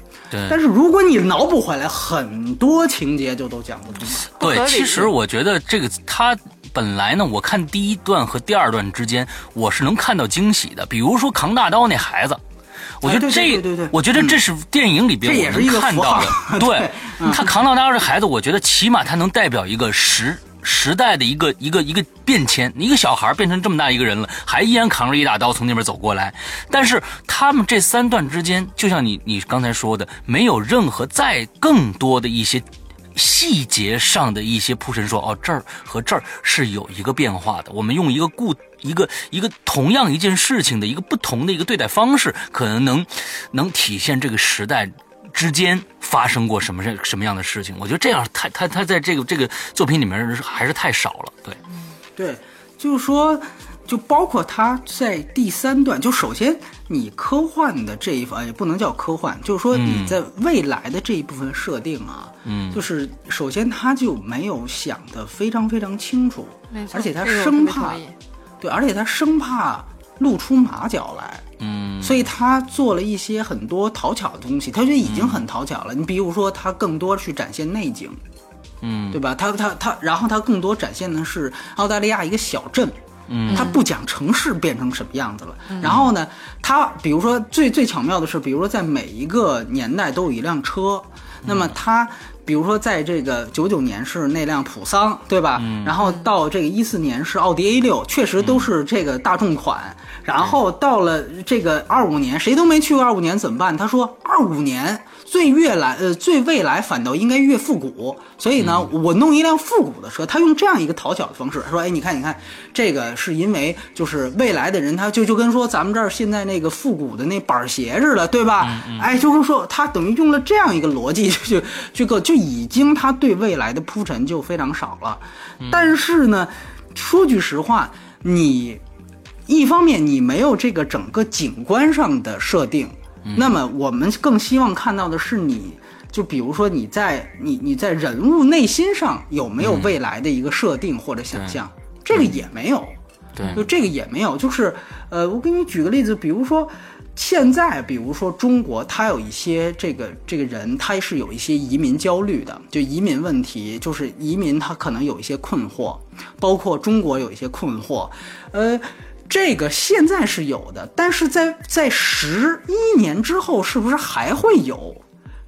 但是如果你脑补回来，很多情节就都讲不通。对，其实我觉得这个他本来呢，我看第一段和第二段之间，我是能看到惊喜的。比如说扛大刀那孩子，我觉得这，哎、对对对对对我觉得这是电影里边我能看到的。嗯、对, 对、嗯、他扛大刀这孩子，我觉得起码他能代表一个时时代的一个一个一个变迁。一个小孩变成这么大一个人了，还依然扛着一大刀从那边走过来。但是他们这三段之间，就像你你刚才说的，没有任何再更多的一些细节上的一些铺陈，说哦这儿和这儿是有一个变化的。我们用一个固一个一个同样一件事情的一个不同的一个对待方式，可能能能体现这个时代之间发生过什么什么样的事情。我觉得这样他他他在这个这个作品里面还是太少了。对对，就是说就包括他在第三段，就首先你科幻的这一方也不能叫科幻，就是说你在未来的这一部分设定啊，嗯，就是首先他就没有想得非常非常清楚，而且他生怕对而且他生怕露出马脚来，嗯，所以他做了一些很多讨巧的东西，他觉得已经很讨巧了。你比如说，他更多去展现内景，嗯，对吧？他他他，然后他更多展现的是澳大利亚一个小镇，嗯，他不讲城市变成什么样子了。嗯、然后呢，他比如说最最巧妙的是，比如说在每一个年代都有一辆车，嗯、那么他比如说在这个九九年是那辆普桑，对吧？嗯、然后到这个一四年是奥迪 A 六，确实都是这个大众款。嗯、然后到了这个二五年，谁都没去过二五年怎么办？他说二五年最越来呃最未来反倒应该越复古，所以呢，嗯、我弄一辆复古的车。他用这样一个讨巧的方式说：“哎，你看，你看，这个是因为就是未来的人，他就就跟说咱们这儿现在那个复古的那板鞋似的，对吧？嗯嗯、哎，就是说他等于用了这样一个逻辑，就就就。就”已经他对未来的铺陈就非常少了，但是呢，说句实话，你一方面你没有这个整个景观上的设定，那么我们更希望看到的是你就比如说你在你你在人物内心上有没有未来的一个设定或者想象，这个也没有，对，就这个也没有，就是呃，我给你举个例子，比如说。现在，比如说中国，他有一些这个这个人，他是有一些移民焦虑的，就移民问题，就是移民他可能有一些困惑，包括中国有一些困惑，呃，这个现在是有的，但是在在十一年之后，是不是还会有？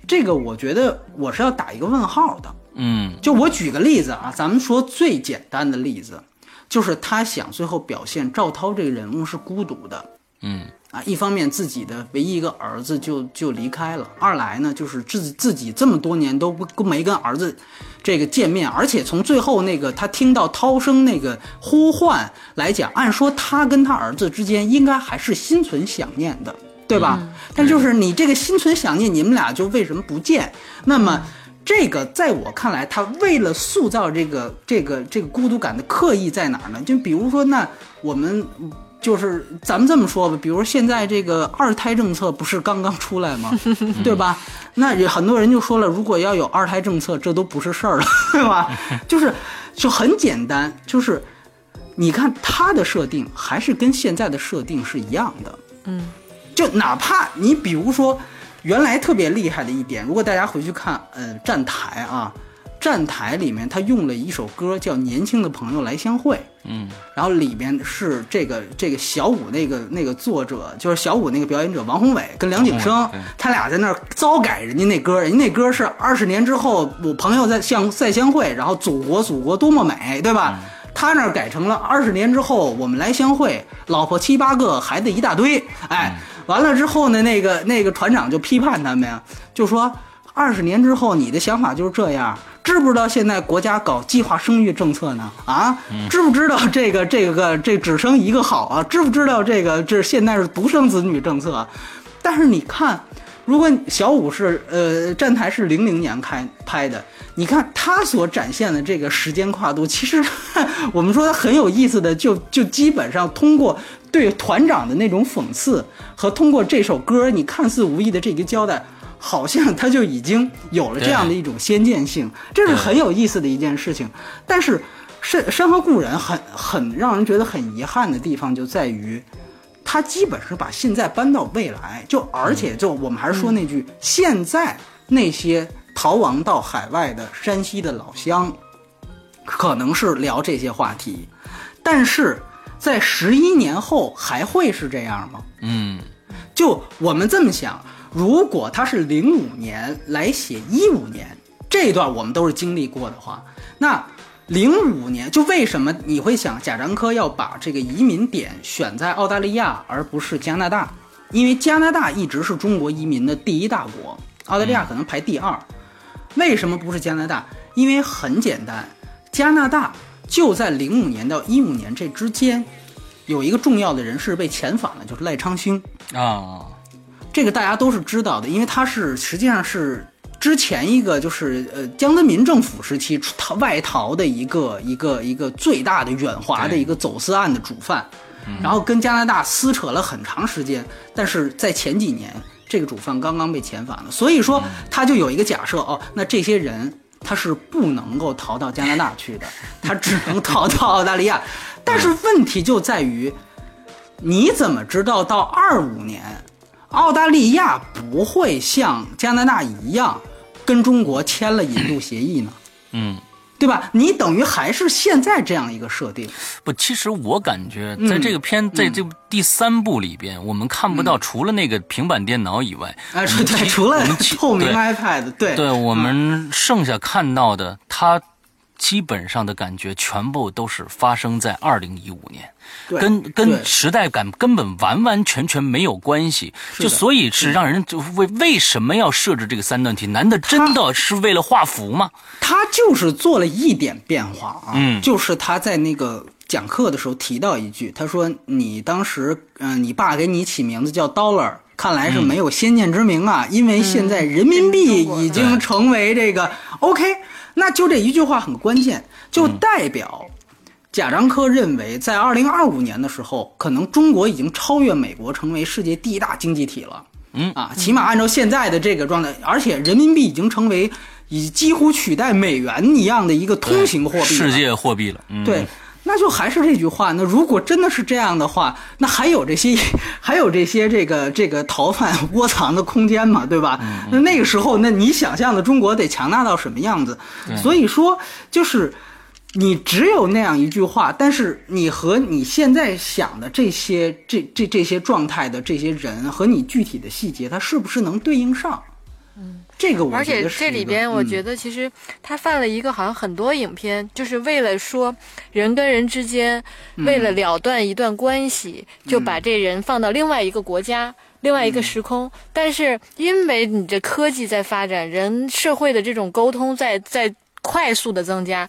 这个我觉得我是要打一个问号的。嗯，就我举个例子啊，咱们说最简单的例子，就是他想最后表现赵涛这个人物是孤独的。嗯。啊，一方面自己的唯一一个儿子就就离开了，二来呢就是自自己这么多年都不没跟儿子这个见面，而且从最后那个他听到涛声那个呼唤来讲，按说他跟他儿子之间应该还是心存想念的，对吧？嗯、但就是你这个心存想念，你们俩就为什么不见？那么。这个在我看来，他为了塑造这个这个这个孤独感的刻意在哪儿呢？就比如说，那我们就是咱们这么说吧，比如现在这个二胎政策不是刚刚出来吗？对吧？那有很多人就说了，如果要有二胎政策，这都不是事儿了，对吧？就是就很简单，就是你看他的设定还是跟现在的设定是一样的，嗯，就哪怕你比如说。原来特别厉害的一点，如果大家回去看，呃，站台啊，站台里面他用了一首歌叫《年轻的朋友来相会》，嗯，然后里面是这个这个小五那个那个作者，就是小五那个表演者王宏伟跟梁景生，他俩在那儿糟改人家那歌，人家那歌是二十年之后我朋友再相再相会，然后祖国祖国多么美，对吧？嗯他那儿改成了二十年之后我们来相会，老婆七八个，孩子一大堆，哎，完了之后呢，那个那个船长就批判他们呀，就说二十年之后你的想法就是这样，知不知道现在国家搞计划生育政策呢？啊，知不知道这个这个这只生一个好啊？知不知道这个这现在是独生子女政策？但是你看。如果小五是呃站台是零零年开拍的，你看他所展现的这个时间跨度，其实我们说他很有意思的，就就基本上通过对团长的那种讽刺和通过这首歌你看似无意的这个交代，好像他就已经有了这样的一种先见性，这是很有意思的一件事情。但是山山河故人很很让人觉得很遗憾的地方就在于。他基本是把现在搬到未来，就而且就我们还是说那句，嗯、现在那些逃亡到海外的山西的老乡，可能是聊这些话题，但是在十一年后还会是这样吗？嗯，就我们这么想，如果他是零五年来写一五年这一段，我们都是经历过的话，那。零五年，就为什么你会想贾樟柯要把这个移民点选在澳大利亚而不是加拿大？因为加拿大一直是中国移民的第一大国，澳大利亚可能排第二。为什么不是加拿大？因为很简单，加拿大就在零五年到一五年这之间，有一个重要的人士被遣返了，就是赖昌星啊，这个大家都是知道的，因为他是实际上是。之前一个就是呃江泽民政府时期逃外逃的一个一个一个最大的远华的一个走私案的主犯，然后跟加拿大撕扯了很长时间，但是在前几年这个主犯刚刚被遣返了，所以说他就有一个假设哦，那这些人他是不能够逃到加拿大去的，他只能逃到澳大利亚，但是问题就在于，你怎么知道到二五年？澳大利亚不会像加拿大一样跟中国签了引渡协议呢？嗯，对吧？你等于还是现在这样一个设定。不，其实我感觉在这个片、嗯、在这第三部里边、嗯、我们看不到除了那个平板电脑以外、嗯、对对，除了透明 iPad， 对对，我们剩下看到的它基本上的感觉全部都是发生在二零一五年，跟跟时代感根本完完全全没有关系，就所以是让人就为为什么要设置这个三段题？难道真的是为了画符吗？他就是做了一点变化啊，嗯，就是他在那个讲课的时候提到一句，他说你当时嗯、呃，你爸给你起名字叫 Dollar。看来是没有先见之明啊、嗯、因为现在人民币已经成为这个、嗯、OK， 那就这一句话很关键，就代表贾樟柯认为在二零二五年的时候可能中国已经超越美国成为世界第一大经济体了，嗯啊，起码按照现在的这个状态，而且人民币已经成为以几乎取代美元一样的一个通行货币，世界货币了、嗯、对，那就还是这句话，那如果真的是这样的话，那还有这些还有这些这个这个逃犯窝藏的空间嘛，对吧？那那个时候，那你想象的中国得强大到什么样子？所以说就是你只有那样一句话，但是你和你现在想的这些这这这些状态的这些人和你具体的细节，它是不是能对应上？嗯，这个我觉得是一个，而且这里边我觉得其实他犯了一个好像很多影片、嗯、就是为了说人跟人之间、嗯、为了了断一段关系、嗯、就把这人放到另外一个国家、嗯、另外一个时空、嗯、但是因为你的科技在发展，人社会的这种沟通在在快速的增加，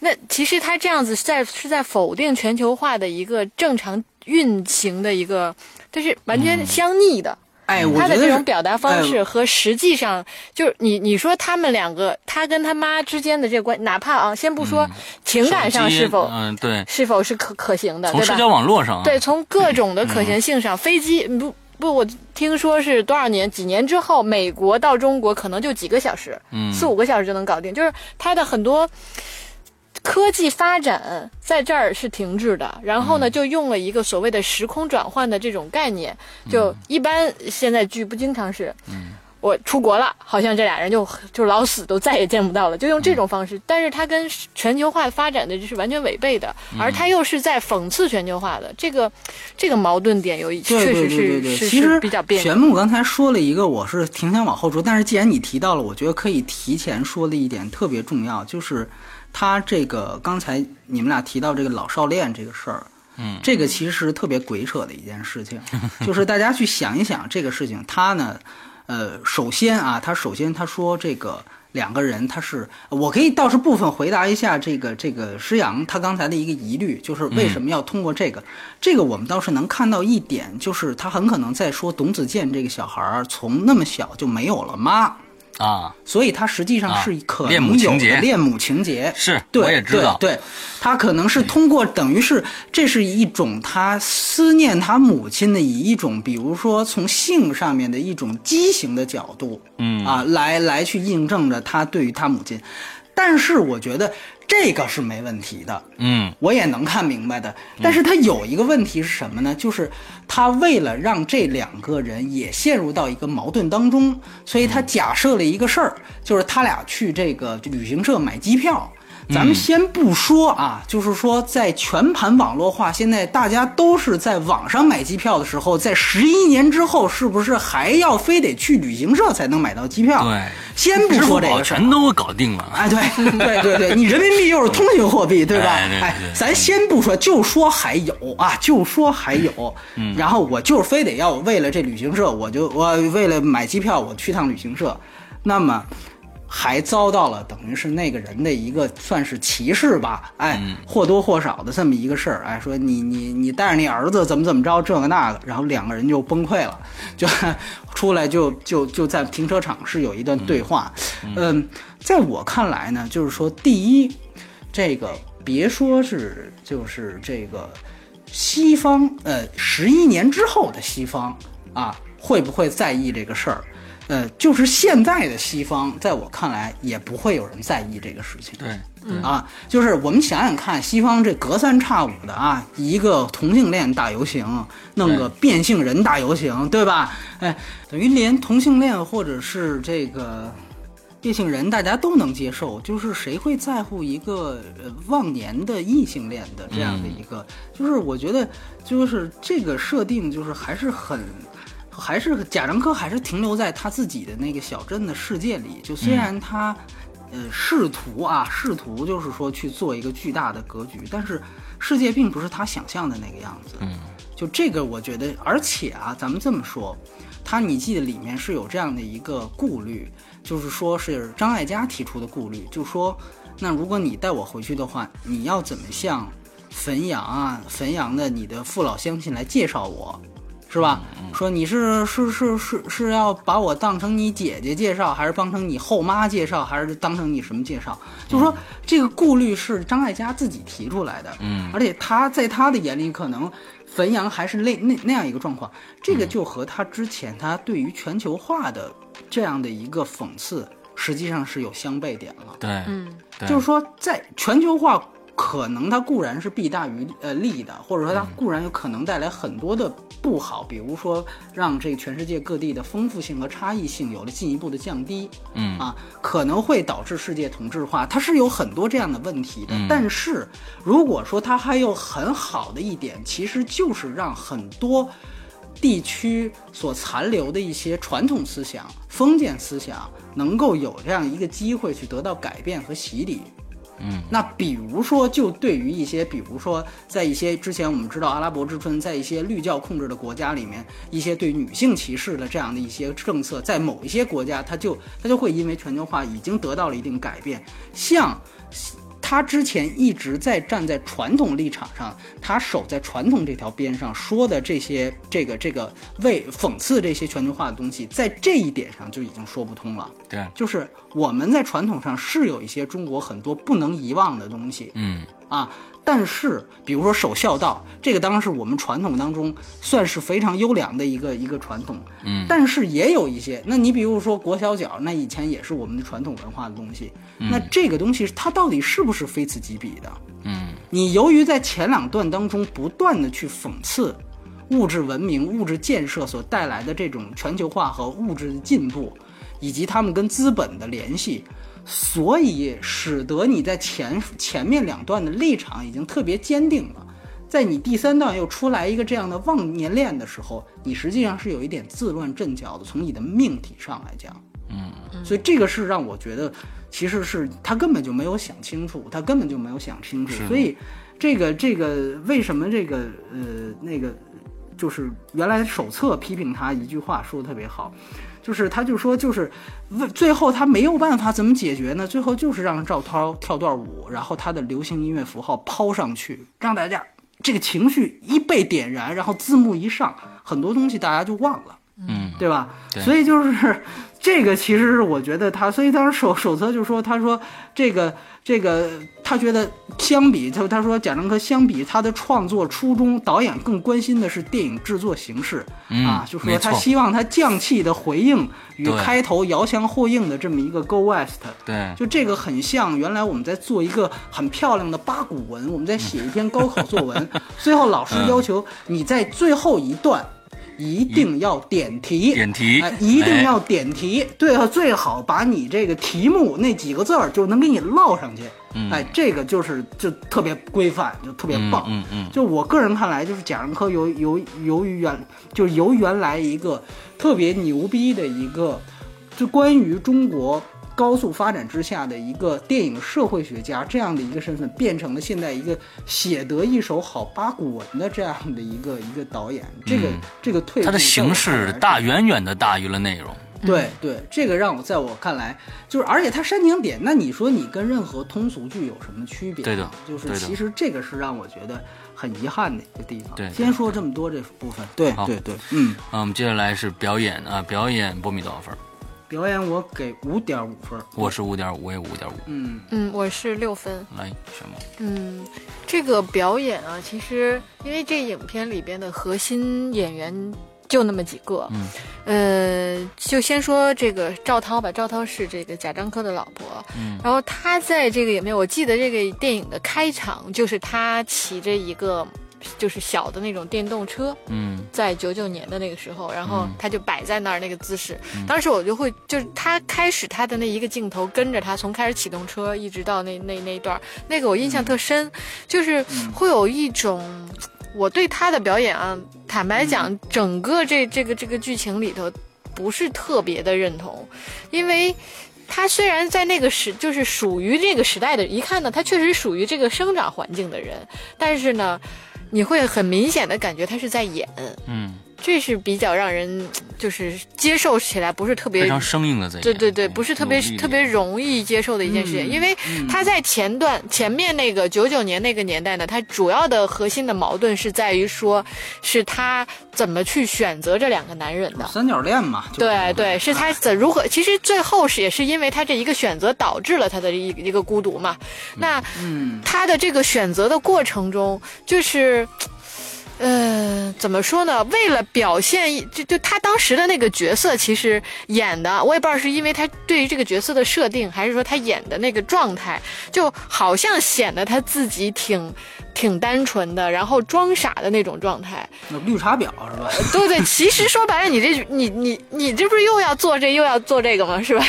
那其实他这样子在是在否定全球化的一个正常运行的一个，就是完全相逆的、嗯哎，他的这种表达方式和实际上，哎、就是你你说他们两个，他跟他妈之间的这个关，哪怕啊，先不说情感上是否，嗯，嗯对，是否是可可行的，从社交网络上，对，从各种的可行性上，嗯、飞机不不，我听说是多少年几年之后，美国到中国可能就几个小时，嗯，四五个小时就能搞定，就是他的很多。科技发展在这儿是停滞的，然后呢，就用了一个所谓的时空转换的这种概念，就一般现在剧不经常是，我出国了，好像这俩人就就老死都再也见不到了，就用这种方式，但是它跟全球化发展的就是完全违背的，而它又是在讽刺全球化的，这个这个矛盾点有确实是，对对对对对，其实比较别扭。玄牧刚才说了一个，我是挺想往后说，但是既然你提到了，我觉得可以提前说的一点特别重要，就是。他这个刚才你们俩提到这个老少恋这个事儿，嗯，这个其实是特别鬼扯的一件事情，就是大家去想一想这个事情。他呢，呃，首先啊，他首先他说这个两个人他是，我可以倒是部分回答一下这个这个施洋他刚才的一个疑虑，就是为什么要通过这个？嗯、这个我们倒是能看到一点，就是他很可能在说董子健这个小孩从那么小就没有了妈。啊，所以他实际上是可能有的恋母情节，是，对，我也知道，对，他可能是通过，等于是这是一种他思念他母亲的以一种，比如说从性上面的一种畸形的角度，嗯啊，来来去印证着他对于他母亲，但是我觉得这个是没问题的，嗯，我也能看明白的，但是他有一个问题是什么呢？就是他为了让这两个人也陷入到一个矛盾当中，所以他假设了一个事儿，就是他俩去这个旅行社买机票。咱们先不说啊，就是说在全盘网络化，现在大家都是在网上买机票的时候，在十一年之后是不是还要非得去旅行社才能买到机票？对，先不说这个事，全都搞定了。哎，对对对对，你人民币又是通行货币，对吧？哎，对对对，哎，咱先不说，就说还有啊，就说还有。嗯，然后我就是非得要为了这旅行社，我就我为了买机票，我去趟旅行社，那么。还遭到了等于是那个人的一个算是歧视吧，哎，或多或少的这么一个事儿，哎，说你你你带着你儿子怎么怎么着这个那个，然后两个人就崩溃了，就出来就就就在停车场是有一段对话，嗯，嗯，在我看来呢，就是说第一，这个别说是就是这个西方，呃，十一年之后的西方啊，会不会在意这个事儿？呃，就是现在的西方，在我看来也不会有人在意这个事情。对，嗯啊，就是我们想想看，西方这隔三差五的啊，一个同性恋大游行，弄个变性人大游行，对吧？哎，等于连同性恋或者是这个异性人大家都能接受，就是谁会在乎一个呃忘年的异性恋的这样的一个、嗯、就是我觉得就是这个设定就是还是很还是贾樟柯还是停留在他自己的那个小镇的世界里，就虽然他、嗯、呃试图啊试图就是说去做一个巨大的格局，但是世界并不是他想象的那个样子。嗯，就这个我觉得，而且啊咱们这么说，他你记得里面是有这样的一个顾虑，就是说是张艾嘉提出的顾虑，就说那如果你带我回去的话，你要怎么向汾阳啊汾阳的你的父老乡亲来介绍我，是吧？说你是是是是是要把我当成你姐姐介绍，还是当成你后妈介绍，还是当成你什么介绍？就是说这个顾虑是张艾嘉自己提出来的，嗯，而且他在他的眼里，可能汾阳还是那那那样一个状况，这个就和他之前他对于全球化的这样的一个讽刺，实际上是有相悖点了。对，嗯，就是说在全球化。可能它固然是弊大于呃利的，或者说它固然有可能带来很多的不好，比如说让这个全世界各地的丰富性和差异性有了进一步的降低，嗯啊，可能会导致世界同质化，它是有很多这样的问题的。嗯、但是如果说它还有很好的一点，其实就是让很多地区所残留的一些传统思想、封建思想能够有这样一个机会去得到改变和洗礼。嗯，那比如说，就对于一些，比如说，在一些之前我们知道阿拉伯之春，在一些绿教控制的国家里面，一些对女性歧视的这样的一些政策，在某一些国家，它就它就会因为全球化已经得到了一定改变。像他之前一直在站在传统立场上，他守在传统这条边上说的这些这个这个为讽刺这些全球化的东西，在这一点上就已经说不通了。对，就是我们在传统上是有一些中国很多不能遗忘的东西，嗯啊，但是比如说守孝道，这个当然是我们传统当中算是非常优良的一个一个传统，嗯，但是也有一些，那你比如说裹小脚，那以前也是我们的传统文化的东西，嗯、那这个东西它到底是不是非此即彼的？嗯，你由于在前两段当中不断的去讽刺物质文明、物质建设所带来的这种全球化和物质的进步，以及他们跟资本的联系。所以使得你在前前面两段的立场已经特别坚定了，在你第三段又出来一个这样的忘年恋的时候，你实际上是有一点自乱阵脚的，从你的命题上来讲，嗯，所以这个是让我觉得其实是他根本就没有想清楚，他根本就没有想清楚，所以这个这个为什么这个呃那个就是原来手册批评他一句话说得特别好。就是他就说就是最后他没有办法怎么解决呢，最后就是让赵涛跳段舞，然后他的流行音乐符号抛上去，让大家这个情绪一被点燃，然后字幕一上，很多东西大家就忘了，嗯，对吧？对，所以就是这个其实是我觉得他，所以当时手手册就说，他说这个这个他觉得相比他他说贾樟柯相比他的创作初衷，导演更关心的是电影制作形式、嗯、啊，就说他希望他匠气的回应与开头遥相呼应的这么一个 Go West， 对，就这个很像原来我们在做一个很漂亮的八股文，我们在写一篇高考作文，最后老师要求你在最后一段。一定要点题，点题、呃，一定要点题，对啊，最好把你这个题目那几个字儿就能给你烙上去，嗯、哎，这个就是就特别规范，就特别棒，嗯 嗯, 嗯，就我个人看来，就是贾樟柯由由由于原就由原来一个特别牛逼的一个，就关于中国高速发展之下的一个电影社会学家这样的一个身份，变成了现在一个写得一手好八股文的这样的一个一个导演，这个、嗯、这个退步，他的形式大远远的大于了内容。对对，这个让我在我看来就是，而且他煽情点，那你说你跟任何通俗剧有什么区别？对的，就是其实这个是让我觉得很遗憾的一个地方。对，先说这么多这部分。对对对，嗯，啊，我们接下来是表演啊，表演波米多少分？表演我给五点五分，我是五点五，我也五点五。嗯嗯，我是六分。来，什么？嗯，这个表演啊，其实因为这影片里边的核心演员就那么几个，嗯，呃，就先说这个赵涛吧。赵涛是这个贾樟柯的老婆，嗯，然后他在这个影片，我记得这个电影的开场就是他骑着一个就是小的那种电动车，嗯，在九九年的那个时候，然后他就摆在那儿那个姿势，嗯、当时我就会就是他开始他的那一个镜头跟着他从开始启动车一直到那那那一段，那个我印象特深，嗯、就是会有一种。我对他的表演啊，坦白讲，嗯、整个这这个这个剧情里头不是特别的认同，因为他虽然在那个时就是属于这个时代的，一看呢，他确实属于这个生长环境的人，但是呢，你会很明显的感觉他是在演，嗯，这是比较让人就是接受起来不是特别非常生硬的在演，对对对，不是特别特别容易接受的一件事情，嗯、因为他在前段、嗯、前面那个九九年那个年代呢，他主要的核心的矛盾是在于说，是他怎么去选择这两个男人的三角恋嘛？对对，是他怎如何？其实最后是也是因为他这一个选择导致了他的一个一个孤独嘛。那嗯，他的这个选择的过程中，就是。呃，怎么说呢？为了表现，就就他当时的那个角色，其实演的，我也不知道是因为他对于这个角色的设定，还是说他演的那个状态，就好像显得他自己挺挺单纯的，然后装傻的那种状态。那绿茶婊是吧？对对，其实说白了，你这你你你这不是又要做这又要做这个吗？是吧？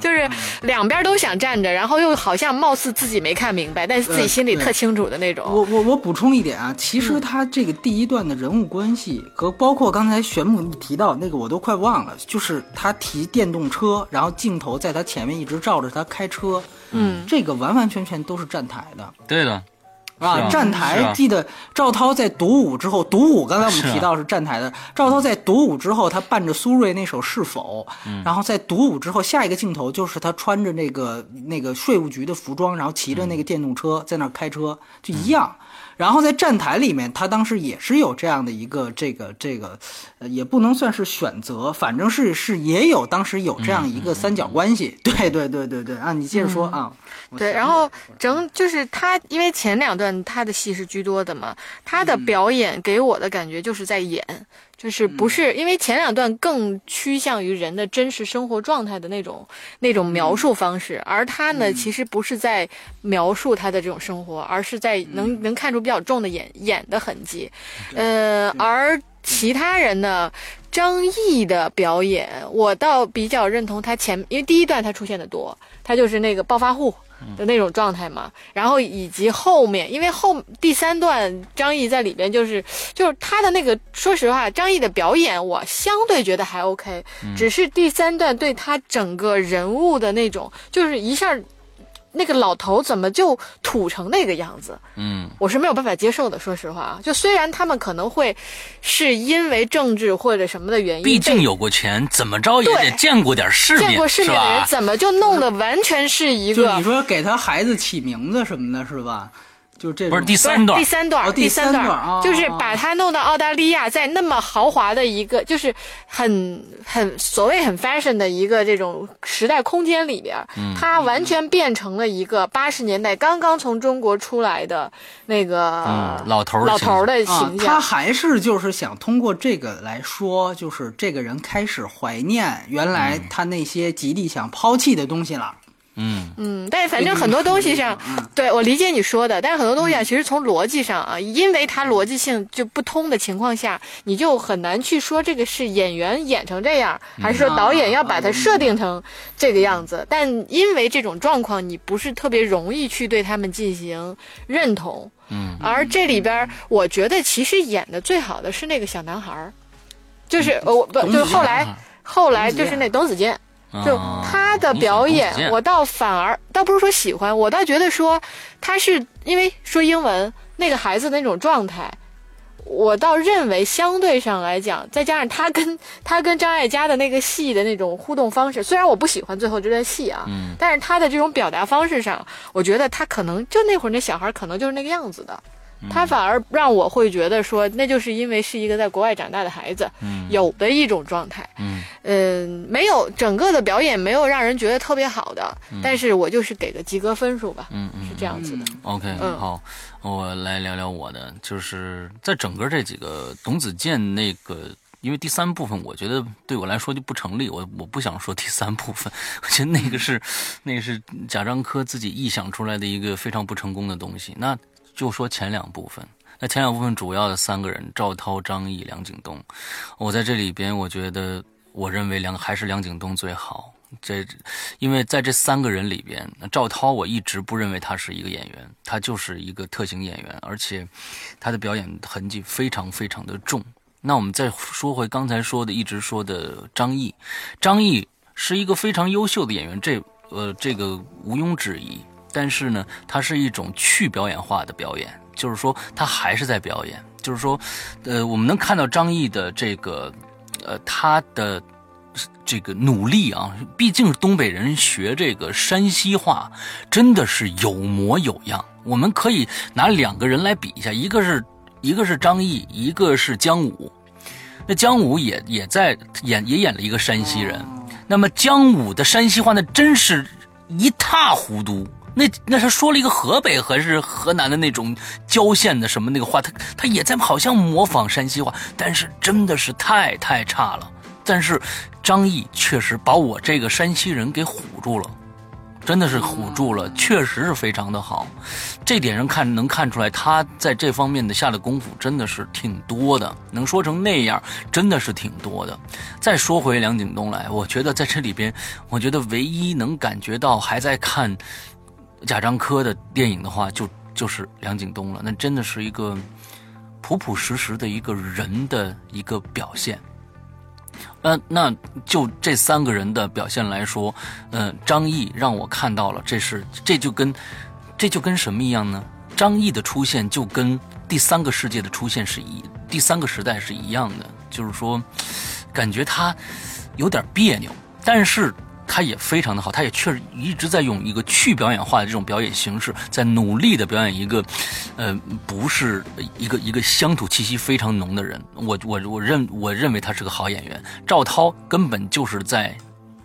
就是两边都想站着，然后又好像貌似自己没看明白，但是自己心里特清楚的那种。呃、我我我补充一点啊，其实他、嗯。他这个第一段的人物关系和包括刚才玄牧你提到那个我都快忘了，就是他提电动车，然后镜头在他前面一直照着他开车，嗯，这个完完全全都是站台的，对的，啊，站台。记得赵涛在独舞之后，独舞刚才我们提到是站台的，赵涛在独舞之后，他伴着苏芮那首《是否》，然后在独舞之后，下一个镜头就是他穿着那个那个税务局的服装，然后骑着那个电动车在那开车，就一样。然后在站台里面，他当时也是有这样的一个这个这个、呃，也不能算是选择，反正是是也有当时有这样一个三角关系。嗯、对对对对对啊，你接着说、嗯、啊。对，然后整就是他，因为前两段他的戏是居多的嘛，他的表演给我的感觉就是在演。嗯就是不是因为前两段更趋向于人的真实生活状态的那种那种描述方式，而他呢其实不是在描述他的这种生活，而是在能能看出比较重的演演的痕迹，呃，而其他人呢。张译的表演，我倒比较认同他前，因为第一段他出现的多，他就是那个暴发户的那种状态嘛。然后以及后面，因为后第三段张译在里边就是就是他的那个，说实话，张译的表演我相对觉得还 OK， 只是第三段对他整个人物的那种，就是一下。那个老头怎么就土成那个样子？嗯，我是没有办法接受的。说实话啊，就虽然他们可能会是因为政治或者什么的原因，毕竟有过钱，怎么着也得见过点世面，见过世面的人怎么就弄得完全是一个？就你说给他孩子起名字什么的，是吧？就这不是第三段，第三段，哦、第三段，哦、就是把他弄到澳大利亚，在那么豪华的一个，就是很很所谓很 fashion 的一个这种时代空间里边，嗯、他完全变成了一个八十年代刚刚从中国出来的那个、嗯、老头老头的形象、啊。他还是就是想通过这个来说，就是这个人开始怀念原来他那些极力想抛弃的东西了。嗯嗯嗯，但反正很多东西上，嗯、对我理解你说的，但是很多东西啊，嗯、其实从逻辑上啊，因为它逻辑性就不通的情况下，你就很难去说这个是演员演成这样，还是说导演要把它设定成这个样子。嗯、但因为这种状况，你不是特别容易去对他们进行认同。嗯，而这里边，我觉得其实演的最好的是那个小男孩，就是我不、嗯、就是后来后来就是那董子健。就他的表演，哦、我倒反而倒不是说喜欢，我倒觉得说他是因为说英文那个孩子的那种状态，我倒认为相对上来讲，再加上他跟他跟张艾嘉的那个戏的那种互动方式，虽然我不喜欢最后这段戏啊，嗯、但是他的这种表达方式上，我觉得他可能就那会儿那小孩可能就是那个样子的。他反而让我会觉得说，那就是因为是一个在国外长大的孩子，嗯、有的一种状态，嗯、呃，没有整个的表演没有让人觉得特别好的，嗯、但是我就是给个及格分数吧，嗯嗯，是这样子的。嗯、OK，嗯、好，我来聊聊我的，就是在整个这几个董子健那个。因为第三部分，我觉得对我来说就不成立，我我不想说第三部分，我觉得那个是，那个是贾樟柯自己臆想出来的一个非常不成功的东西。那就说前两部分，那前两部分主要的三个人，赵涛、张译、梁景东。我在这里边，我觉得我认为梁还是梁景东最好。这因为在这三个人里边，赵涛我一直不认为他是一个演员，他就是一个特型演员，而且他的表演痕迹非常非常的重。那我们再说回刚才说的一直说的张译，张译是一个非常优秀的演员，这呃这个毋庸置疑，但是呢他是一种去表演化的表演，就是说他还是在表演，就是说呃我们能看到张译的这个呃他的这个努力啊，毕竟东北人学这个山西话真的是有模有样。我们可以拿两个人来比一下，一个是一个是张译，一个是姜武。那姜武也也在演也演了一个山西人，那么姜武的山西话那真是一塌糊涂，那那是说了一个河北还是河南的那种郊县的什么那个话，他他也在好像模仿山西话，但是真的是太太差了。但是张译确实把我这个山西人给唬住了，真的是唬住了，确实是非常的好。这点上看能看出来他在这方面的下的功夫真的是挺多的，能说成那样真的是挺多的。再说回梁景东来，我觉得在这里边，我觉得唯一能感觉到还在看贾樟柯的电影的话，就就是梁景东了。那真的是一个朴朴实实的一个人的一个表现。呃，那就这三个人的表现来说，呃，张译让我看到了，这是这就跟这就跟什么一样呢？张译的出现就跟第三个世界的出现是一第三个时代是一样的，就是说，感觉他有点别扭，但是他也非常的好，他也确实一直在用一个去表演化的这种表演形式，在努力的表演一个，呃，不是一个一个乡土气息非常浓的人。我我我认我认为他是个好演员。赵涛根本就是在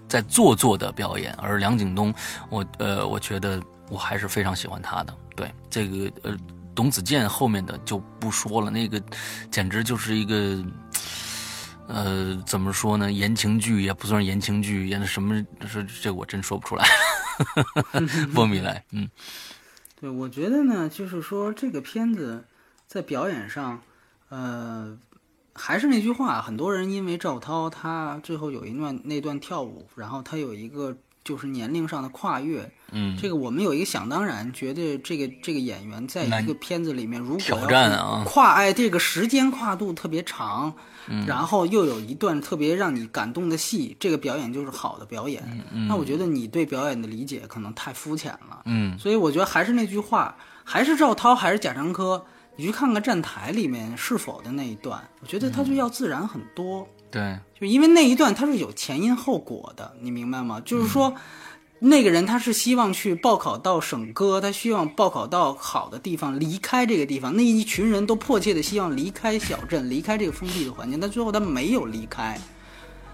在做作的表演，而梁景东，我呃我觉得我还是非常喜欢他的。对这个呃董子健后面的就不说了，那个简直就是一个。呃，怎么说呢？言情剧也不算言情剧，演的什么？这这我真说不出来。波米莱，嗯，对，我觉得呢，就是说这个片子在表演上，呃，还是那句话，很多人因为赵涛他最后有一段那段跳舞，然后他有一个就是年龄上的跨越，嗯，这个我们有一个想当然，觉得这个这个演员在一个片子里面如果挑战啊，跨哎这个时间跨度特别长。然后又有一段特别让你感动的戏，这个表演就是好的表演。嗯嗯、那我觉得你对表演的理解可能太肤浅了。嗯，所以我觉得还是那句话，还是赵涛，还是贾樟柯，你去看看站台里面是否的那一段，我觉得他就要自然很多。对、嗯，就因为那一段它是有前因后果的，你明白吗？就是说。嗯那个人他是希望去报考到省歌，他希望报考到好的地方，离开这个地方，那一群人都迫切的希望离开小镇，离开这个封闭的环境，但最后他没有离开，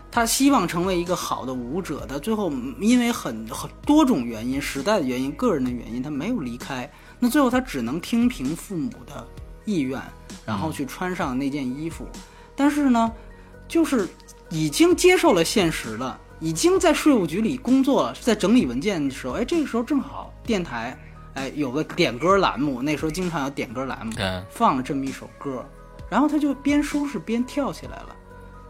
他希望成为一个好的舞者，他最后因为很很多种原因，时代的原因，个人的原因，他没有离开，那最后他只能听凭父母的意愿，然后去穿上那件衣服，但是呢就是已经接受了现实了，已经在税务局里工作了，在整理文件的时候，哎，这个时候正好电台，哎，有个点歌栏目，那时候经常有点歌栏目，放了这么一首歌，然后他就边收拾边跳起来了。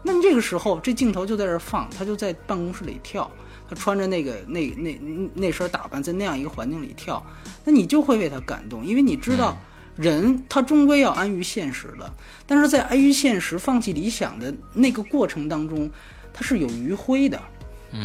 那你这个时候，这镜头就在这儿放，他就在办公室里跳，他穿着那个那那那那身打扮，在那样一个环境里跳，那你就会为他感动，因为你知道。嗯人他终归要安于现实的，但是在安于现实放弃理想的那个过程当中，他是有余晖的，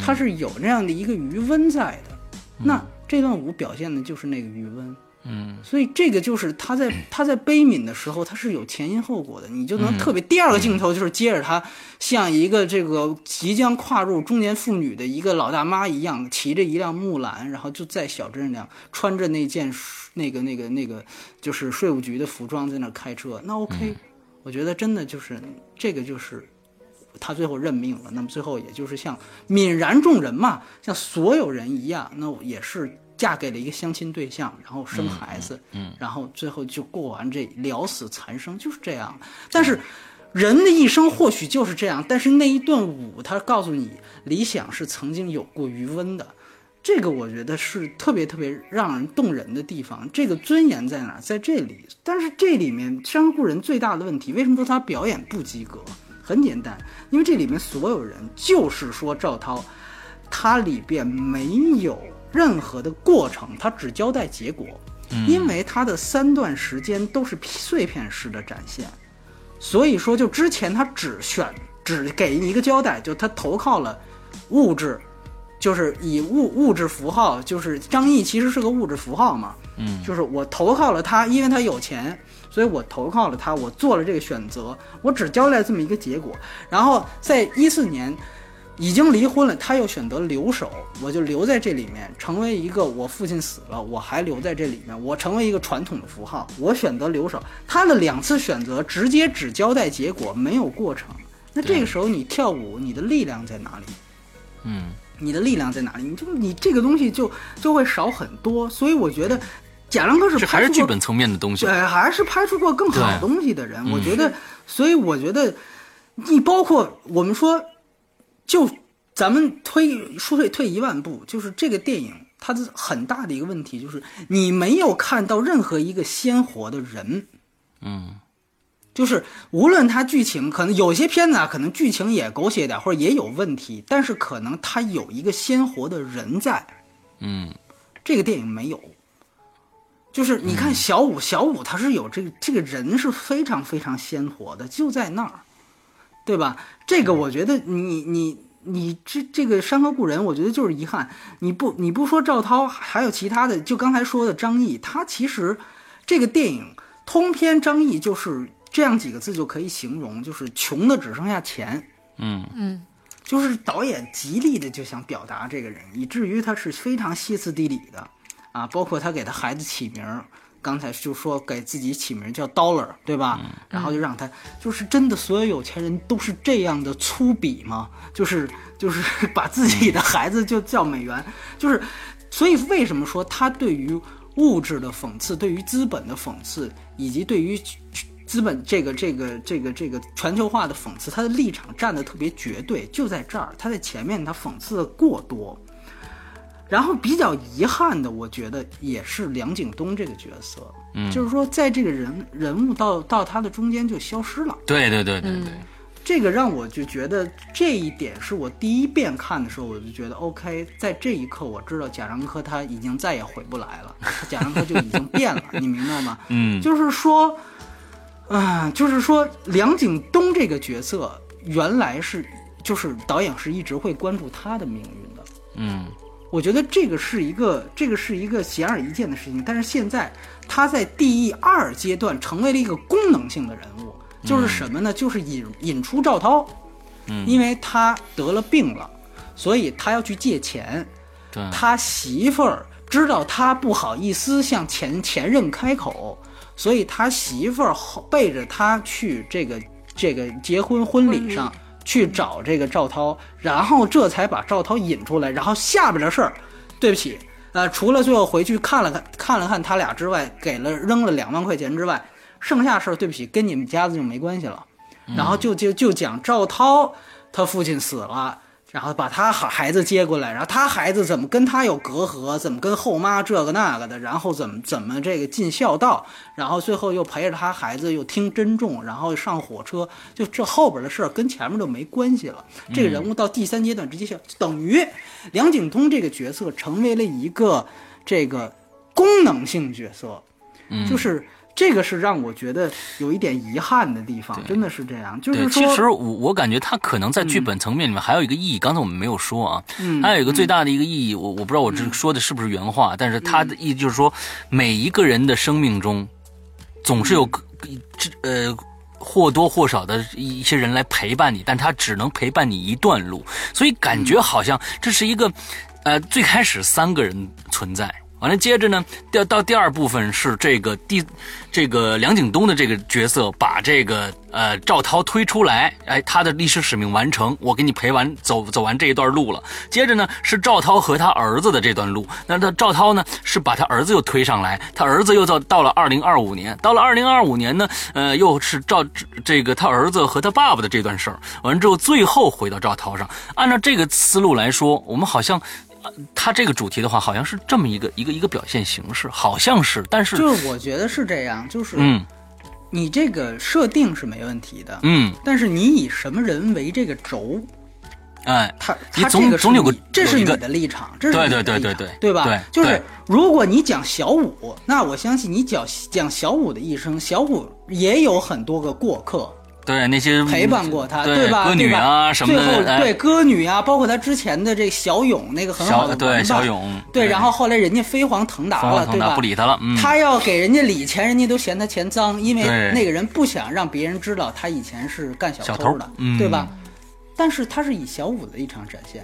他是有那样的一个余温在的、嗯、那这段舞表现的就是那个余温，嗯，所以这个就是他在他在悲悯的时候，他是有前因后果的，你就能特别。第二个镜头就是接着他像一个这个即将跨入中年妇女的一个老大妈一样，骑着一辆木兰，然后就在小镇上穿着那件那个那个那个就是税务局的服装在那开车。那 OK、嗯、我觉得真的就是这个就是他最后认命了。那么最后也就是像泯然众人嘛，像所有人一样，那也是。嫁给了一个相亲对象，然后生孩子、嗯嗯、然后最后就过完这了死残生，就是这样。但是人的一生或许就是这样，但是那一段舞它告诉你理想是曾经有过余温的，这个我觉得是特别特别让人动人的地方，这个尊严在哪？在这里。但是这里面山户人最大的问题，为什么说他表演不及格？很简单，因为这里面所有人，就是说赵涛，他里边没有任何的过程，他只交代结果，因为他的三段时间都是碎片式的展现，所以说就之前他只选只给你一个交代，就他投靠了物质。就是以物物质符号，就是张译其实是个物质符号嘛，嗯，就是我投靠了他，因为他有钱，所以我投靠了他，我做了这个选择，我只交代这么一个结果。然后在一四年已经离婚了，他又选择留守，我就留在这里面，成为一个我父亲死了，我还留在这里面，我成为一个传统的符号，我选择留守。他的两次选择直接只交代结果，没有过程。那这个时候你跳舞，你的力量在哪里？嗯。你的力量在哪里？你就你这个东西就就会少很多，所以我觉得贾樟柯是拍出过，这还是剧本层面的东西，对，还是拍出过更好的东西的人。我觉得，嗯、所以我觉得，你包括我们说，就咱们推说退退一万步，就是这个电影它的很大的一个问题就是你没有看到任何一个鲜活的人，嗯。就是无论它剧情可能有些片子啊，可能剧情也狗血点或者也有问题，但是可能它有一个鲜活的人在，嗯，这个电影没有。就是你看小五，嗯、小五他是有这个这个人是非常非常鲜活的，就在那儿，对吧？这个我觉得你你你这这个《山河故人》，我觉得就是遗憾。你不你不说赵涛，还有其他的，就刚才说的张译，他其实这个电影通篇张译就是。这样几个字就可以形容，就是穷的只剩下钱。嗯嗯，就是导演极力的就想表达这个人，以至于他是非常歇斯底里的啊，包括他给他孩子起名，刚才就说给自己起名叫 dollar， 对吧？嗯、然后就让他就是真的所有有钱人都是这样的粗鄙吗？就是就是把自己的孩子就叫美元，就是所以为什么说他对于物质的讽刺，对于资本的讽刺，以及对于资本这个这个这个这个全球化的讽刺，他的立场站得特别绝对，就在这儿，他在前面他讽刺的过多。然后比较遗憾的，我觉得也是梁景东这个角色，嗯，就是说在这个人人物到到他的中间就消失了。对对对对对，嗯，这个让我就觉得这一点是我第一遍看的时候，我就觉得 OK， 在这一刻我知道贾樟柯他已经再也回不来了，贾樟柯就已经变了，你明白吗？嗯，就是说。啊、呃，就是说梁景东这个角色原来是，就是导演是一直会关注他的命运的。嗯，我觉得这个是一个，这个是一个显而易见的事情。但是现在他在第二阶段成为了一个功能性的人物，就是什么呢？嗯、就是引引出赵涛，嗯，因为他得了病了，所以他要去借钱。对，他媳妇儿知道他不好意思向前前任开口。所以他媳妇儿背着他去这个这个结婚婚礼上去找这个赵涛，然后这才把赵涛引出来。然后下边的事儿，对不起，呃，除了最后回去看了看看了看他俩之外，给了扔了两万块钱之外，剩下事儿对不起，跟你们家子就没关系了。然后就就就讲赵涛他父亲死了。然后把他孩子接过来，然后他孩子怎么跟他有隔阂，怎么跟后妈这个那个的，然后怎么怎么这个尽孝道，然后最后又陪着他孩子又听珍重，然后上火车，就这后边的事儿跟前面就没关系了。这个人物到第三阶段直接就等于梁景东这个角色成为了一个这个功能性角色，就是。这个是让我觉得有一点遗憾的地方，真的是这样。就是说，其实我我感觉他可能在剧本层面里面还有一个意义，嗯、刚才我们没有说啊，嗯、还有一个最大的一个意义，嗯、我我不知道我这说的是不是原话，嗯、但是他的意义就是说，每一个人的生命中，总是有、嗯、呃或多或少的一些人来陪伴你，但他只能陪伴你一段路，所以感觉好像这是一个，呃，最开始三个人存在。完了，接着呢，到到第二部分是这个第，这个梁景东的这个角色把这个呃赵涛推出来，哎，他的历史使命完成，我给你陪完走走完这一段路了。接着呢是赵涛和他儿子的这段路，那他赵涛呢是把他儿子又推上来，他儿子又到到了二零二五年，到了二零二五年呢，呃，又是赵这个他儿子和他爸爸的这段事儿，完了之后最后回到赵涛上。按照这个思路来说，我们好像。他这个主题的话，好像是这么一个一个一个表现形式，好像是，但是就是我觉得是这样，就是嗯，你这个设定是没问题的，嗯，但是你以什么人为这个轴，哎，他他这个总有个，这是你的立场，这是对对对对对，对吧？对，就是如果你讲小五，那我相信你讲讲小五的一生，小五也有很多个过客。对，那些陪伴过他，对, 对吧？歌女啊什么的，最后、哎、对歌女啊，包括他之前的这小勇那个很好的对小勇对，对，然后后来人家飞黄腾达了，对吧？不理他了、嗯，他要给人家理钱，人家都嫌他钱脏，因为那个人不想让别人知道他以前是干小偷的，偷嗯、对吧？但是他是以小五的立场展现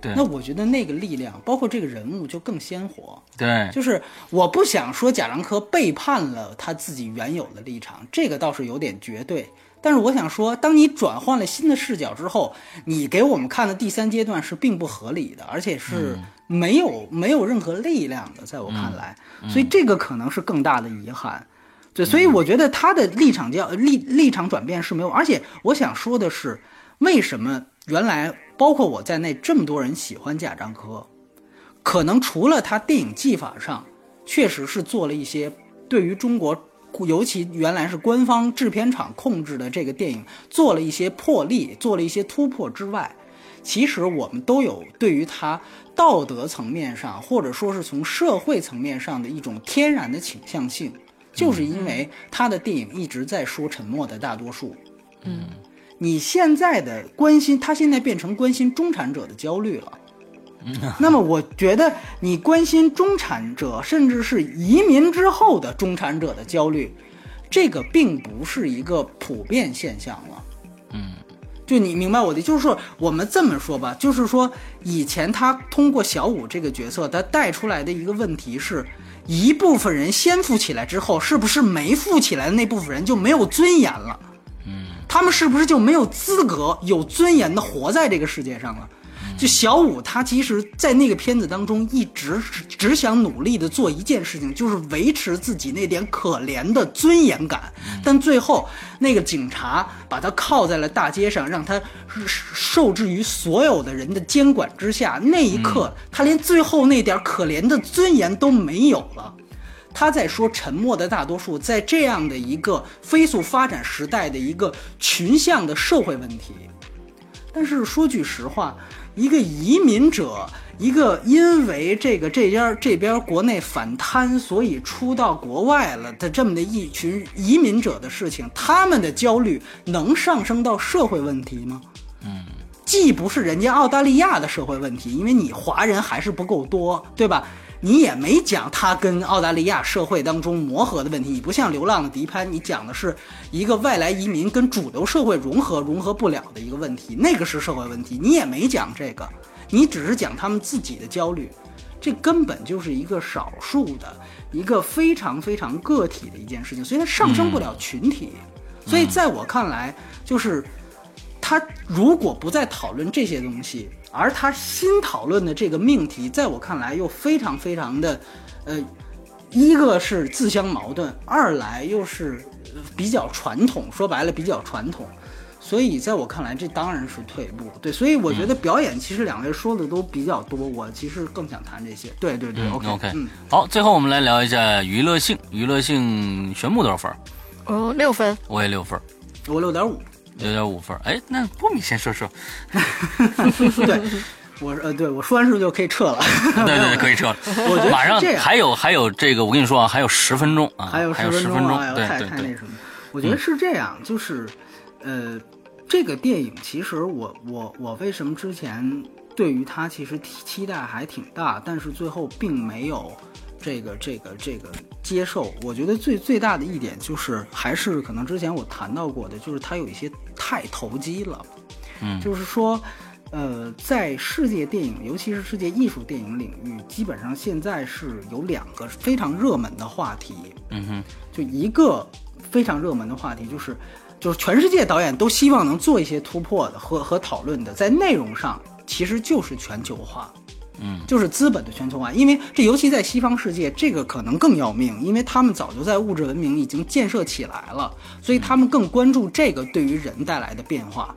的。那我觉得那个力量包括这个人物就更鲜活，对，就是我不想说贾樟柯背叛了他自己原有的立场，这个倒是有点绝对，但是我想说当你转换了新的视角之后，你给我们看的第三阶段是并不合理的，而且是没有、嗯、没有任何力量的，在我看来、嗯嗯、所以这个可能是更大的遗憾，对，所以我觉得他的立场叫 立, 立场转变是没有，而且我想说的是为什么原来包括我在内这么多人喜欢贾樟柯，可能除了他电影技法上确实是做了一些对于中国尤其原来是官方制片厂控制的这个电影做了一些破例，做了一些突破之外，其实我们都有对于他道德层面上或者说是从社会层面上的一种天然的倾向性，就是因为他的电影一直在说沉默的大多数，嗯，你现在的关心他现在变成关心中产者的焦虑了，那么我觉得你关心中产者甚至是移民之后的中产者的焦虑，这个并不是一个普遍现象了，嗯，就你明白我的，就是说我们这么说吧，就是说以前他通过小五这个角色他带出来的一个问题是，一部分人先富起来之后是不是没富起来的那部分人就没有尊严了，他们是不是就没有资格有尊严的活在这个世界上了？就小五他其实在那个片子当中一直只想努力的做一件事情，就是维持自己那点可怜的尊严感，但最后那个警察把他铐在了大街上，让他受制于所有的人的监管之下，那一刻他连最后那点可怜的尊严都没有了。他在说沉默的大多数，在这样的一个飞速发展时代的一个群像的社会问题，但是说句实话，一个移民者，一个因为这个这边这边国内反贪所以出到国外了的这么的一群移民者的事情，他们的焦虑能上升到社会问题吗？嗯，既不是人家澳大利亚的社会问题，因为你华人还是不够多，对吧？你也没讲他跟澳大利亚社会当中磨合的问题，你不像《流浪的迪潘》，你讲的是一个外来移民跟主流社会融合融合不了的一个问题，那个是社会问题，你也没讲这个，你只是讲他们自己的焦虑，这根本就是一个少数的一个非常非常个体的一件事情，所以它上升不了群体、嗯、所以在我看来，就是他如果不再讨论这些东西，而他新讨论的这个命题，在我看来又非常非常的，呃，一个是自相矛盾，二来又是比较传统，说白了比较传统，所以在我看来这当然是退步。对，所以我觉得表演其实两位说的都比较多，我其实更想谈这些。对对对、嗯、，OK OK、嗯。好，最后我们来聊一下娱乐性，娱乐性玄牧多少分？哦，六分。我也六分。我六点五。有点五分，哎，那不明先说说。对，我呃，对我说完是就可以撤了。对对，可以撤了。我觉得马上还有还有这个，我跟你说啊，还有十分钟啊，还有十分钟，哎呦，太太那什么。我觉得是这样，就是呃，这个电影其实我我我为什么之前对于它其实期待还挺大，但是最后并没有这个这个这个接受，我觉得最最大的一点就是还是可能之前我谈到过的，就是它有一些太投机了，嗯，就是说呃在世界电影尤其是世界艺术电影领域，基本上现在是有两个非常热门的话题，嗯哼，就一个非常热门的话题就是就是全世界导演都希望能做一些突破的和和讨论的，在内容上其实就是全球化，嗯，就是资本的全球化，因为这尤其在西方世界，这个可能更要命，因为他们早就在物质文明已经建设起来了，所以他们更关注这个对于人带来的变化。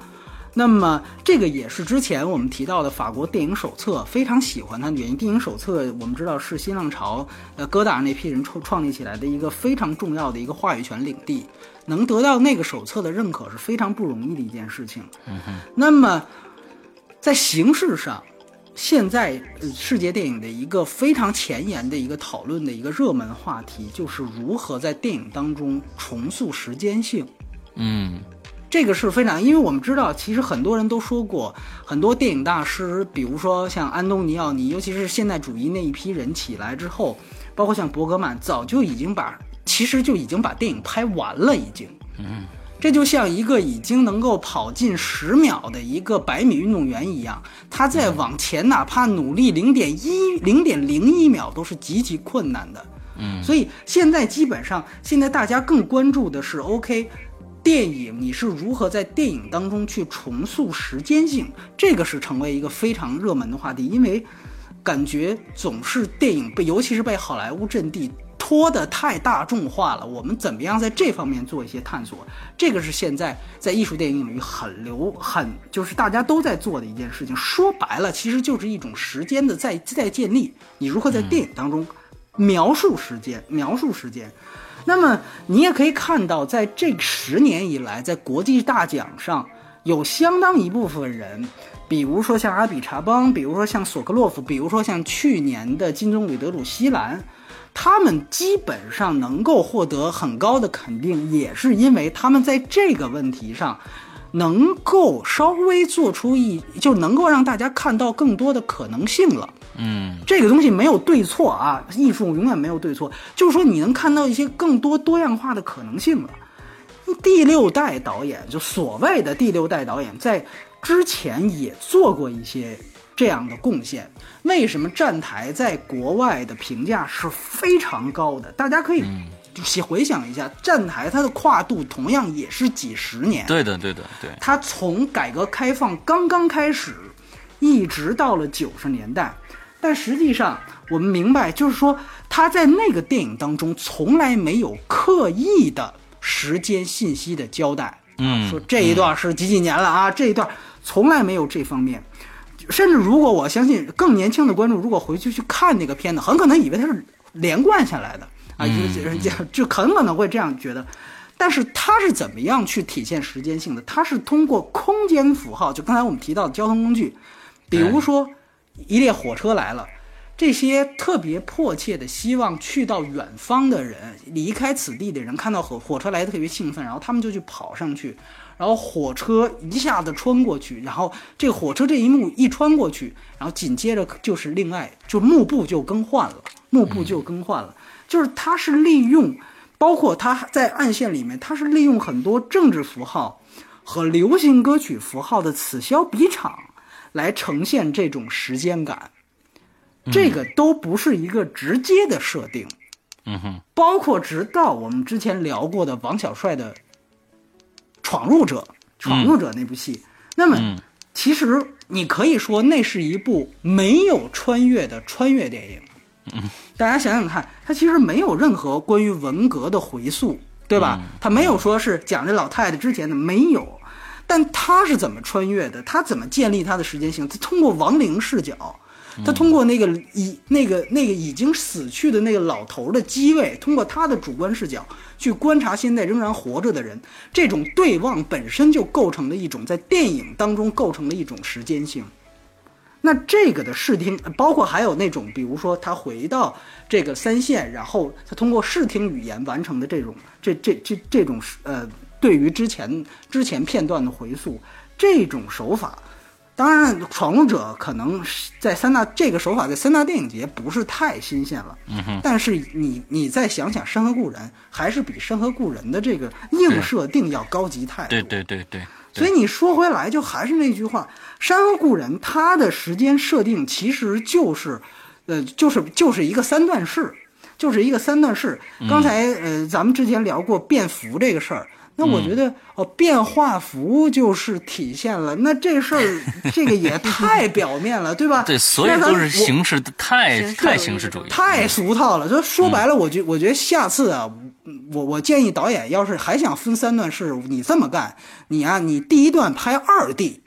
那么这个也是之前我们提到的法国电影手册非常喜欢它的原因。电影手册我们知道是新浪潮呃哥达尔那批人创立起来的一个非常重要的一个话语权领地，能得到那个手册的认可是非常不容易的一件事情。嗯、那么在形式上，现在世界电影的一个非常前沿的一个讨论的一个热门话题，就是如何在电影当中重塑时间性。嗯，这个是非常，因为我们知道，其实很多人都说过，很多电影大师，比如说像安东尼奥尼，尤其是现代主义那一批人起来之后，包括像伯格曼，早就已经把，其实就已经把电影拍完了，已经。嗯。这就像一个已经能够跑进十秒的一个百米运动员一样，他再往前哪怕努力零点一、零点零一秒都是极其困难的。嗯，所以现在基本上，现在大家更关注的是 OK， 电影你是如何在电影当中去重塑时间性，这个是成为一个非常热门的话题，因为感觉总是电影被，尤其是被好莱坞阵地。拖得太大众化了，我们怎么样在这方面做一些探索？这个是现在在艺术电影领域很流很就是大家都在做的一件事情。说白了，其实就是一种时间的再再建立。你如何在电影当中描述时间，描述时间？那么你也可以看到，在这十年以来，在国际大奖上有相当一部分人。比如说像阿比查邦，比如说像索科洛夫，比如说像去年的金棕榈得主西兰，他们基本上能够获得很高的肯定，也是因为他们在这个问题上能够稍微做出一，就能够让大家看到更多的可能性了。嗯，这个东西没有对错啊，艺术永远没有对错，就是说你能看到一些更多多样化的可能性了。第六代导演，就所谓的第六代导演，在之前也做过一些这样的贡献。为什么站台在国外的评价是非常高的？大家可以回想一下，站台它的跨度同样也是几十年。对的，对的，对。它从改革开放刚刚开始，一直到了九十年代。但实际上，我们明白，就是说，它在那个电影当中从来没有刻意的时间信息的交代。嗯，说这一段是几几年了啊？这一段从来没有这方面，甚至如果我相信更年轻的观众，如果回去去看那个片子，很可能以为它是连贯下来的啊，就很可能会这样觉得。但是它是怎么样去体现时间性的？它是通过空间符号，就刚才我们提到的交通工具，比如说一列火车来了。这些特别迫切的希望去到远方的人，离开此地的人，看到火火车来特别兴奋，然后他们就去跑上去，然后火车一下子穿过去，然后这个火车这一幕一穿过去，然后紧接着就是另外就幕布就更换了，幕布就更换了，就是它是利用，包括它在暗线里面，它是利用很多政治符号和流行歌曲符号的此消彼长来呈现这种时间感。这个都不是一个直接的设定，嗯哼，包括直到我们之前聊过的王小帅的《闯入者》，闯入者那部戏，那么其实你可以说那是一部没有穿越的穿越电影。嗯，大家想想看，它其实没有任何关于文革的回溯，对吧？它没有说是讲这老太太之前的，没有。但它是怎么穿越的？它怎么建立它的时间性？它通过亡灵视角。他通过那个已那个那个已经死去的那个老头的机位，通过他的主观视角去观察现在仍然活着的人，这种对望本身就构成了一种在电影当中构成了一种时间性。那这个的视听，包括还有那种，比如说他回到这个三线，然后他通过视听语言完成的这种这这这这种呃对于之前之前片段的回溯，这种手法。当然，闯入者可能在三大这个手法在三大电影节不是太新鲜了，嗯、但是你你再想想《山河故人》，还是比《山河故人》的这个硬设定要高级太多。对对对 对, 对。所以你说回来，就还是那句话，《山河故人》它的时间设定其实就是，呃，就是就是一个三段式，就是一个三段式。刚才呃，咱们之前聊过便服这个事儿。那我觉得哦，变化服就是体现了。那这事儿，这个也太表面了，对吧？对，所有都是形式，太太形式主义，太俗套了。就说白了，我觉我觉得下次啊，我我建议导演要是还想分三段式，你这么干，你啊，你第一段拍二 D，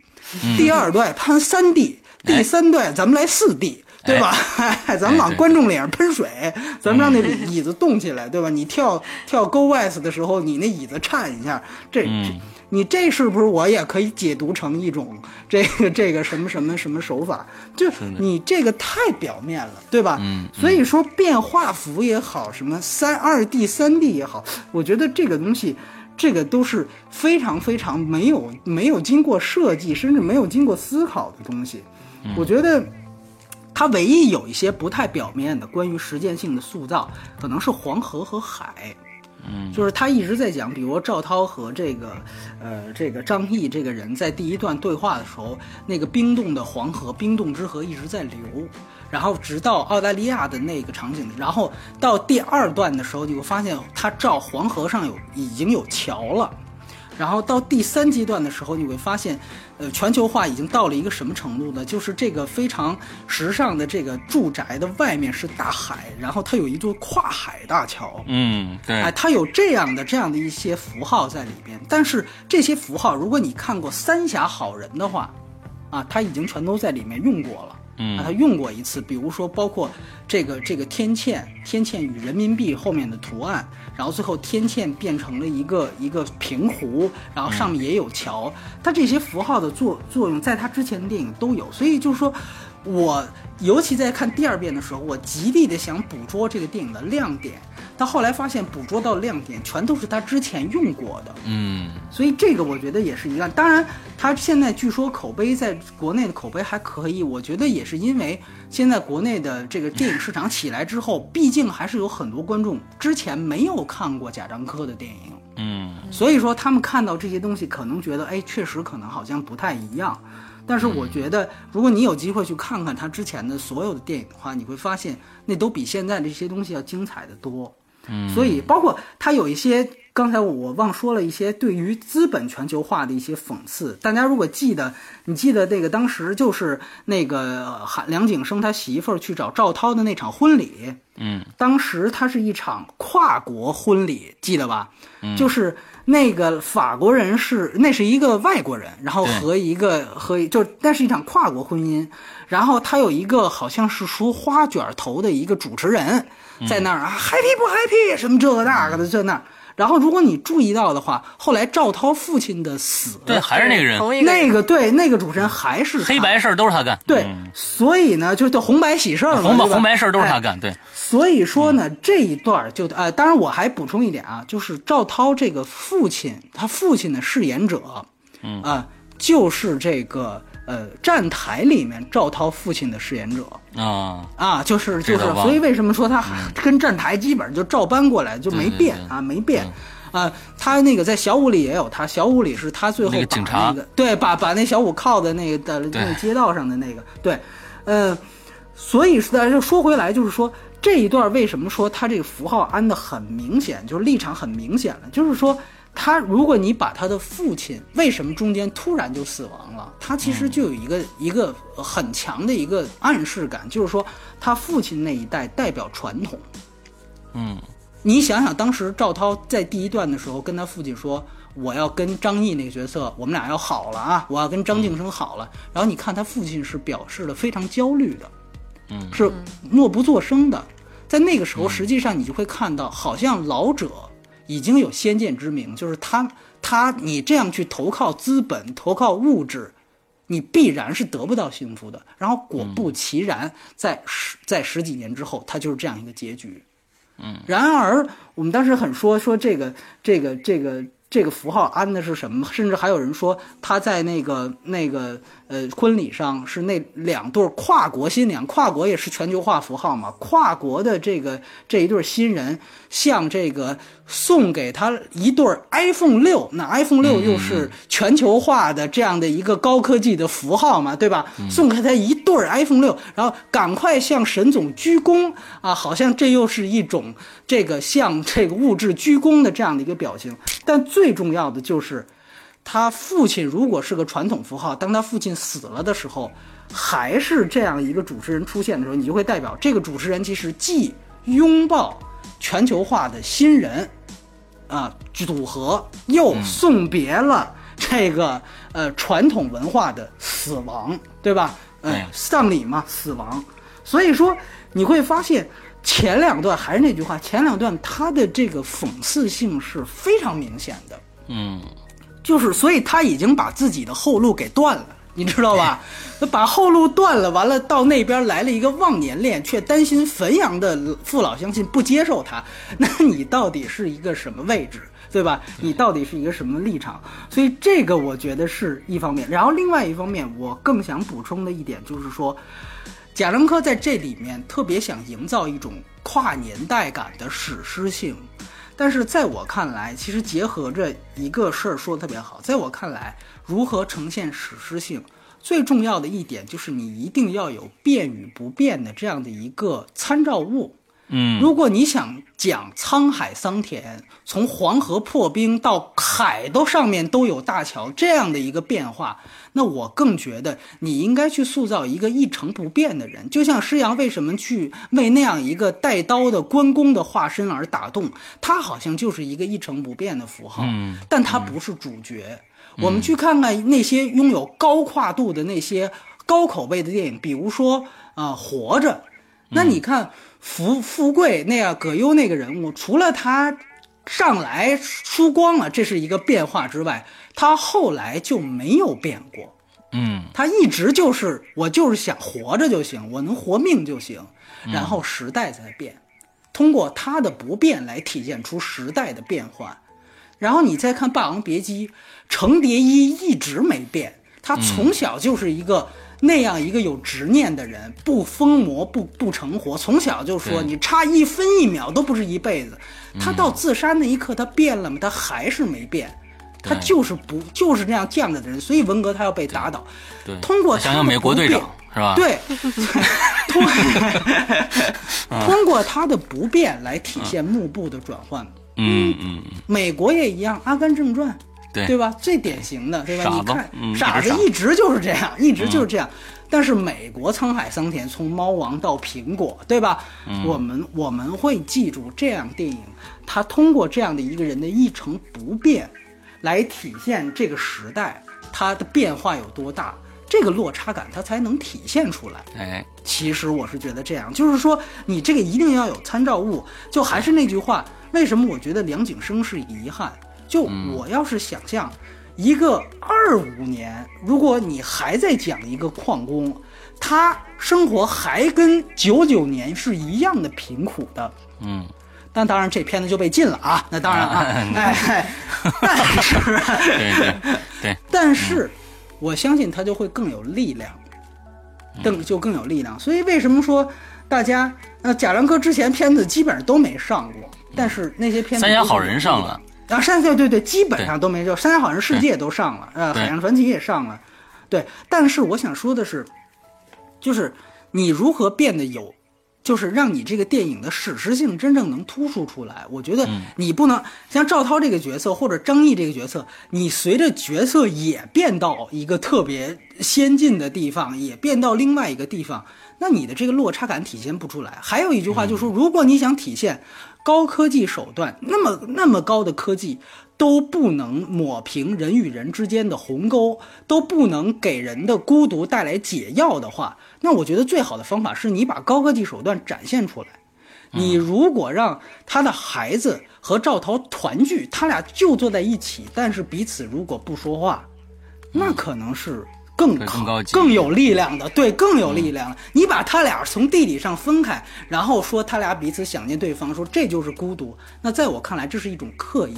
第二段拍三 D，、嗯、第三段咱们来四 D。对吧、哎、咱们往观众脸上喷水、哎、咱们让那椅子动起来、嗯、对吧，你跳跳 Go West 的时候你那椅子颤一下，这、嗯、你这是不是我也可以解读成一种这个这个什么什么什么手法，就你这个太表面了对吧、嗯嗯、所以说变画幅也好，什么三二 D 三 D 也好，我觉得这个东西这个都是非常非常没有没有经过设计甚至没有经过思考的东西、嗯、我觉得它唯一有一些不太表面的关于实践性的塑造，可能是黄河和海，嗯，就是他一直在讲，比如赵涛和这个，呃，这个张译这个人在第一段对话的时候，那个冰冻的黄河，冰冻之河一直在流，然后直到澳大利亚的那个场景，然后到第二段的时候，你会发现他照黄河上有已经有桥了。然后到第三阶段的时候，你会发现，呃，全球化已经到了一个什么程度呢？就是这个非常时尚的这个住宅的外面是大海，然后它有一座跨海大桥。嗯，对，哎，它有这样的这样的一些符号在里边。但是这些符号，如果你看过《三峡好人》的话，啊，它已经全都在里面用过了。嗯，啊，它用过一次，比如说包括这个这个天堑，天堑与人民币后面的图案。然后最后天堑变成了一个一个平湖，然后上面也有桥，它这些符号的作作用在它之前的电影都有，所以就是说我尤其在看第二遍的时候，我极力的想捕捉这个电影的亮点，但后来发现捕捉到亮点全都是他之前用过的，嗯，所以这个我觉得也是一样。当然他现在据说口碑在国内的口碑还可以，我觉得也是因为现在国内的这个电影市场起来之后，毕竟还是有很多观众之前没有看过贾樟柯的电影，嗯，所以说他们看到这些东西可能觉得哎，确实可能好像不太一样。但是我觉得如果你有机会去看看他之前的所有的电影的话，你会发现那都比现在这些东西要精彩的多。所以包括他有一些刚才我忘说了一些对于资本全球化的一些讽刺，大家如果记得，你记得那个当时就是那个梁景生他媳妇儿去找赵涛的那场婚礼，嗯，当时他是一场跨国婚礼，记得吧？嗯，就是那个法国人是那是一个外国人，然后和一个和就那是一场跨国婚姻，然后他有一个好像是梳花卷头的一个主持人在那儿啊、嗯、happy 不 happy 什么这个那个的在那儿。然后如果你注意到的话，后来赵涛父亲的死，对，还是那个人，那个对那个主持人还是他，黑白事都是他干，对、嗯、所以呢就红白喜事嘛，红白红白事都是他干、哎、对，所以说呢这一段就呃当然我还补充一点啊，就是赵涛这个父亲，他父亲的饰演者嗯啊、呃、就是这个呃，站台里面赵涛父亲的饰演者啊啊，就是就是，所以为什么说他跟站台基本就照搬过来就没变啊，没变啊、呃。他那个在小五里也有他，小五里是他最后把那个警察对把把那小五靠在那个那个街道上的那个对，呃，所以说说回来就是说这一段为什么说他这个符号安得很明显，就是立场很明显了，就是说。他如果你把他的父亲为什么中间突然就死亡了，他其实就有一个一个很强的一个暗示感，就是说他父亲那一代代表传统。嗯，你想想当时赵涛在第一段的时候跟他父亲说我要跟张译那个角色我们俩要好了啊，我要跟张晋生好了，然后你看他父亲是表示了非常焦虑的，嗯，是默不作声的，在那个时候实际上你就会看到好像老者已经有先见之明，就是他他你这样去投靠资本投靠物质，你必然是得不到幸福的，然后果不其然、嗯、在十在十几年之后他就是这样一个结局。嗯，然而我们当时很说说这个这个这个这个符号安的是什么，甚至还有人说他在那个那个呃婚礼上是那两对跨国新娘，跨国也是全球化符号嘛，跨国的这个这一对新人像这个送给他一对 iPhone 六， 那 iPhone 六 又是全球化的这样的一个高科技的符号嘛，对吧，送给他一对 iPhone 六， 然后赶快向沈总鞠躬啊，好像这又是一种这个向这个物质鞠躬的这样的一个表情。但最最重要的就是他父亲如果是个传统符号，当他父亲死了的时候还是这样一个主持人出现的时候，你就会代表这个主持人其实既拥抱全球化的新人，啊组合又送别了这个呃传统文化的死亡，对吧？呃、哎，丧礼嘛，死亡。所以说你会发现前两段还是那句话，前两段它的这个讽刺性是非常明显的。嗯，就是所以他已经把自己的后路给断了。你知道吧？把后路断了，完了到那边来了一个忘年恋，却担心汾阳的父老乡亲不接受他，那你到底是一个什么位置，对吧？你到底是一个什么立场？所以这个我觉得是一方面，然后另外一方面，我更想补充的一点就是说，贾樟柯在这里面特别想营造一种跨年代感的史诗性，但是在我看来，其实结合着一个事儿说的特别好，在我看来，如何呈现史诗性，最重要的一点就是你一定要有变与不变的这样的一个参照物。嗯，如果你想讲沧海桑田，从黄河破冰到海都上面都有大桥这样的一个变化，那我更觉得你应该去塑造一个一成不变的人，就像施洋为什么去为那样一个带刀的关公的化身而打动，他好像就是一个一成不变的符号，嗯，但他不是主角。嗯，我们去看看那些拥有高跨度的那些高口碑的电影，比如说呃，活着，那你看福富贵那样葛优那个人物，除了他上来输光了这是一个变化之外，他后来就没有变过。嗯，他一直就是我就是想活着就行，我能活命就行，然后时代在变，通过他的不变来体现出时代的变换。然后你再看《霸王别姬》，程蝶衣一直没变，他从小就是一个那样一个有执念的人，不疯魔不不成活，从小就说你差一分一秒都不是一辈子。他到自杀那一刻他变了吗？他还是没变，他就是不就是这样这样的人，所以文革他要被打倒。对，通过他想想美国队长是吧？对，通通过他的不变来体现幕布的转换。嗯嗯，美国也一样，《阿甘正传》。对， 对吧？最典型的，对吧？你看，嗯，傻子一直就是这样，嗯，一直就是这样。但是美国沧海桑田，从猫王到苹果，对吧？嗯，我们我们会记住这样电影，它通过这样的一个人的一成不变，来体现这个时代它的变化有多大，这个落差感它才能体现出来。哎，其实我是觉得这样，就是说你这个一定要有参照物。就还是那句话，为什么我觉得梁景生是遗憾？就我要是想象一个二五年，如果你还在讲一个矿工，他生活还跟九九年是一样的贫苦的，嗯，但当然这片子就被禁了啊，那当然啊，啊哎，哎但是对对对，但是我相信他就会更有力量，更就更有力量。所以为什么说大家呃贾樟柯之前片子基本上都没上过，但是那些片子三峡好人上了。啊，山对对对，基本上都没就山海好人世界都上了，呃，海洋传奇也上了，对。但是我想说的是，就是你如何变得有，就是让你这个电影的史诗性真正能突出出来。我觉得你不能，嗯，像赵涛这个角色或者张译这个角色，你随着角色也变到一个特别先进的地方，也变到另外一个地方，那你的这个落差感体现不出来。还有一句话就是说，嗯，如果你想体现高科技手段，那么那么高的科技都不能抹平人与人之间的鸿沟，都不能给人的孤独带来解药的话，那我觉得最好的方法是你把高科技手段展现出来。你如果让他的孩子和赵涛团聚，他俩就坐在一起，但是彼此如果不说话，那可能是更高级更有力量的，对，更有力量了，嗯。你把他俩从地理上分开，然后说他俩彼此想念对方，说这就是孤独。那在我看来，这是一种刻意。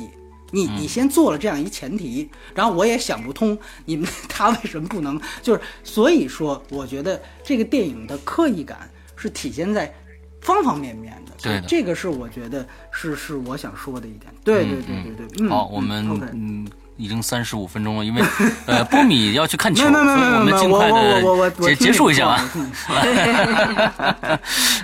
你你先做了这样一前提，然后我也想不通你们他为什么不能就是，所以说我觉得这个电影的刻意感是体现在方方面面的。对的，这个是我觉得是是我想说的一点。对对对对对，嗯嗯，好，我们 okay, 嗯。已经三十五分钟了，因为呃波米要去看球，所以我们尽快的结结束一下啊。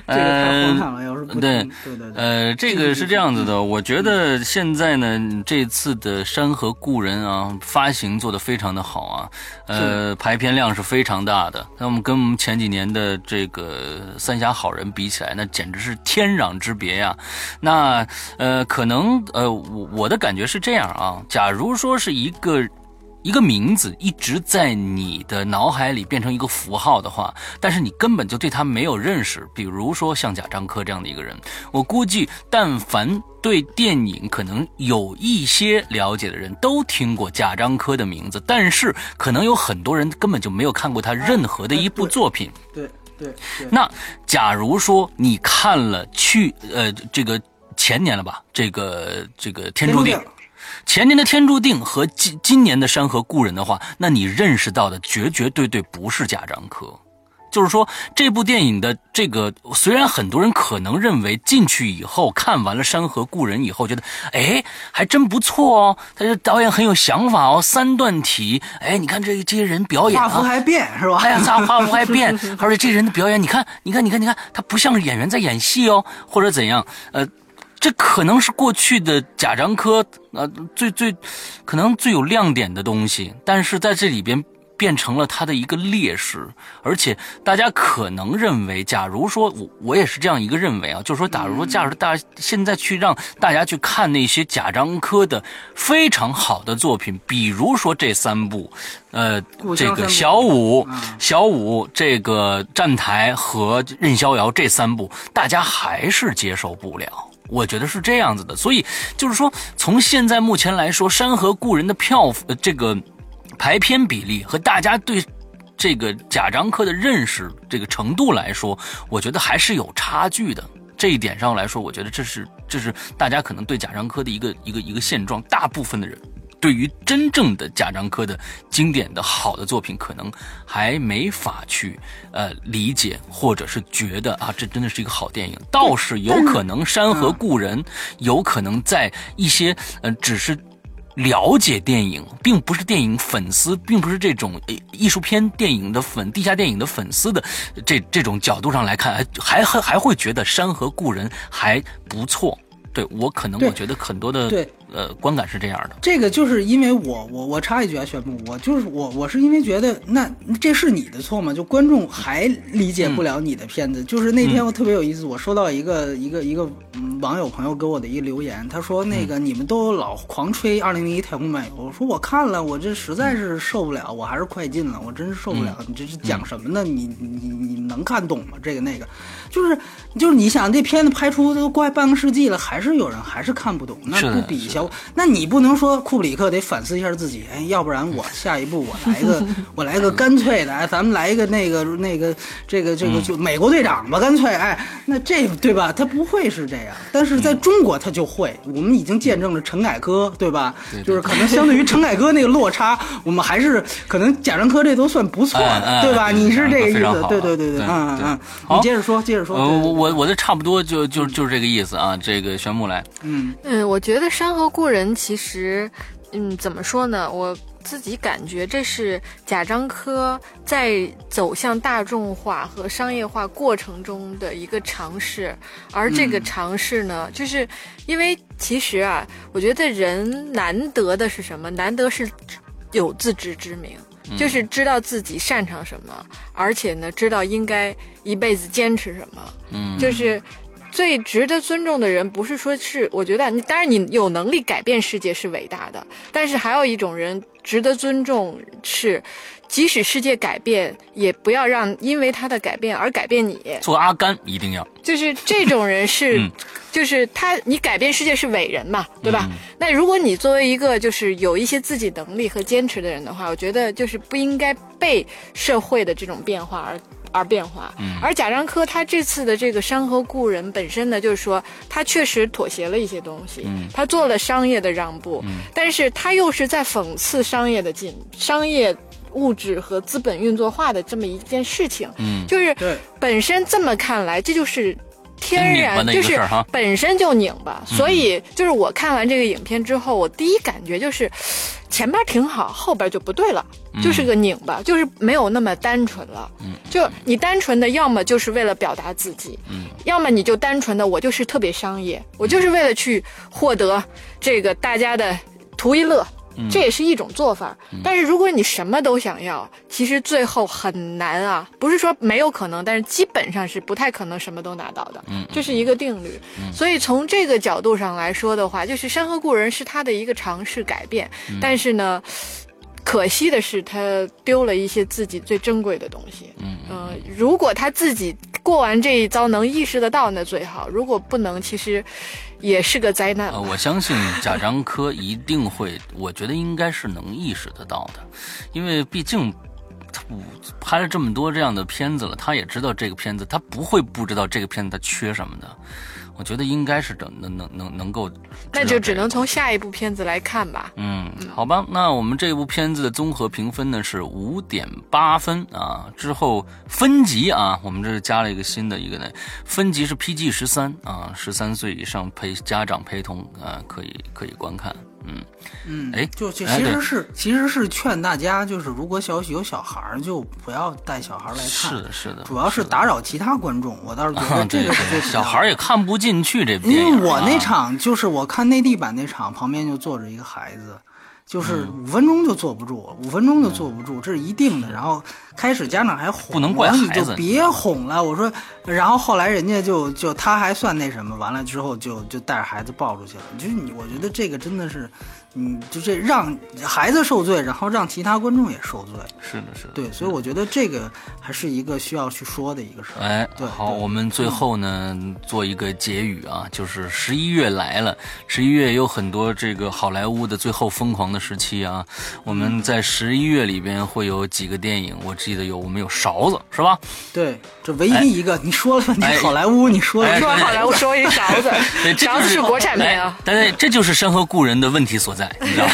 这个太荒唐了，要是不对对对呃，这个是这样子的，我觉得现在呢，这次的《山河故人》啊，发行做得非常的好啊，呃，排片量是非常大的。那我们跟我们前几年的这个《三峡好人》比起来，那简直是天壤之别呀。那呃，可能呃，我我的感觉是这样啊，假如说。是一个一个名字一直在你的脑海里变成一个符号的话，但是你根本就对他没有认识，比如说像贾樟柯这样的一个人，我估计但凡对电影可能有一些了解的人都听过贾樟柯的名字，但是可能有很多人根本就没有看过他任何的一部作品。哎、对 对, 对, 对那假如说你看了去呃这个前年了吧，这个这个天注定，前年的天注定和今今年的山河故人的话，那你认识到的绝绝对对不是贾樟柯。就是说这部电影的这个，虽然很多人可能认为进去以后看完了山河故人以后觉得诶还真不错哦，他这导演很有想法哦，三段体，诶你看这这些人表演啊，画幅还变是吧，哎呀画幅还变而且这人的表演你看你看你看你看他不像是演员在演戏哦，或者怎样呃这可能是过去的贾樟柯呃最最可能最有亮点的东西，但是在这里边变成了他的一个劣势。而且大家可能认为，假如说 我, 我也是这样一个认为啊，就是说假如说假如大家现在去让大家去看那些贾樟柯的非常好的作品，比如说这三部呃这个小五、嗯、小五这个站台和任逍遥这三部，大家还是接受不了。我觉得是这样子的，所以就是说，从现在目前来说，《山河故人》的票、呃、这个排片比例和大家对这个贾樟柯的认识这个程度来说，我觉得还是有差距的。这一点上来说，我觉得这是这是大家可能对贾樟柯的一个一个一个现状。大部分的人对于真正的贾樟柯的经典的好的作品，可能还没法去呃理解，或者是觉得啊，这真的是一个好电影。倒是有可能《山河故人》嗯、有可能在一些呃只是了解电影，并不是电影粉丝，并不是这种艺术片电影的粉、地下电影的粉丝的这这种角度上来看，还还还会觉得《山河故人》还不错。对，我可能我觉得很多的对呃观感是这样的。这个就是因为我我我插一句啊，玄牧，我就是我我是因为觉得那这是你的错吗？就观众还理解不了你的片子。嗯、就是那天我特别有意思，我收到一个一个一个、嗯、网友朋友给我的一个留言，他说那个、嗯、你们都老狂吹二零零一太空漫游，我说我看了，我这实在是受不了，我还是快进了，我真是受不了，嗯、你这是讲什么呢？你你你能看懂吗？这个那个，就是就是你想这片子拍出都快半个世纪了，还是有人还是看不懂，那不比一下。那你不能说库布里克得反思一下自己，哎，要不然我下一步我来个我来个干脆的，哎，咱们来一个那个那个这个这个就美国队长吧，干脆哎，那这对吧？他不会是这样，但是在中国他就会，我们已经见证了陈凯歌，对吧？就是可能相对于陈凯歌那个落差，我们还是可能贾樟柯这都算不错的，对吧？你是这个意思？对对对对，嗯嗯，你接着说，接着说。我我我这差不多就就就是这个意思啊。这个玄牧来，嗯嗯，我觉得山河故人其实嗯怎么说呢，我自己感觉这是贾樟柯在走向大众化和商业化过程中的一个尝试，而这个尝试呢、嗯、就是因为其实啊，我觉得人难得的是什么？难得是有自知之明，就是知道自己擅长什么，而且呢知道应该一辈子坚持什么。嗯，就是最值得尊重的人，不是说是我觉得，当然你有能力改变世界是伟大的，但是还有一种人值得尊重是，即使世界改变，也不要让因为他的改变而改变你。做阿甘一定要，就是这种人是，嗯、就是他你改变世界是伟人嘛，对吧？嗯、那如果你作为一个就是有一些自己能力和坚持的人的话，我觉得就是不应该被社会的这种变化而。而变化，而贾樟柯他这次的这个《山河故人》本身呢，就是说他确实妥协了一些东西，他做了商业的让步，但是他又是在讽刺商业的进商业物质和资本运作化的这么一件事情。嗯，就是本身这么看来，这就是天然就是本身就拧巴，所以就是我看完这个影片之后，我第一感觉就是前边挺好，后边就不对了，就是个拧巴，就是没有那么单纯了。就你单纯的要么就是为了表达自己，要么你就单纯的我就是特别商业，我就是为了去获得这个大家的图一乐，这也是一种做法。但是如果你什么都想要，其实最后很难啊，不是说没有可能，但是基本上是不太可能什么都拿到的，这是一个定律。所以从这个角度上来说的话，就是山河故人是他的一个尝试改变，但是呢可惜的是他丢了一些自己最珍贵的东西。嗯、呃、如果他自己过完这一遭能意识得到那最好，如果不能其实也是个灾难、呃、我相信贾樟柯一定会我觉得应该是能意识得到的，因为毕竟他拍了这么多这样的片子了，他也知道这个片子，他不会不知道这个片子他缺什么的，我觉得应该是能能能能够，那就只能从下一部片子来看吧。嗯，好吧，那我们这部片子的综合评分呢是 五点八 分啊。之后分级啊，我们这是加了一个新的一个呢，分级是 P G 十三 啊， 十三岁以上陪家长陪同啊，可以可以观看。嗯嗯，哎，就其实是、哎、其实是劝大家，就是如果小有小孩就不要带小孩来看，是的，是的，主要是打扰其他观众。我倒是觉得这个是、啊、小孩也看不进去这边。因为我那场、啊、就是我看内地版那场，旁边就坐着一个孩子，就是五分钟就坐不住，嗯、五分钟就坐不住，这是一定的。嗯、然后开始家长还哄，不能怪孩子，就别哄了。我说，然后后来人家就就他还算那什么，完了之后就就带着孩子抱出去了。就是你，我觉得这个真的是，嗯，就这让孩子受罪，然后让其他观众也受罪。是的，是的。对，所以我觉得这个还是一个需要去说的一个事儿。哎，对，好，我们最后呢、嗯、做一个结语啊，就是十一月来了，十一月有很多这个好莱坞的最后疯狂的时期啊。我们在十一月里边会有几个电影，我记得有我们有勺子是吧？对，这唯一一个、哎、你说了你好莱坞，哎、你说了、哎、说好莱坞，说一勺子，勺子是国产片啊。但是这就是山河故人的问题所在。你知道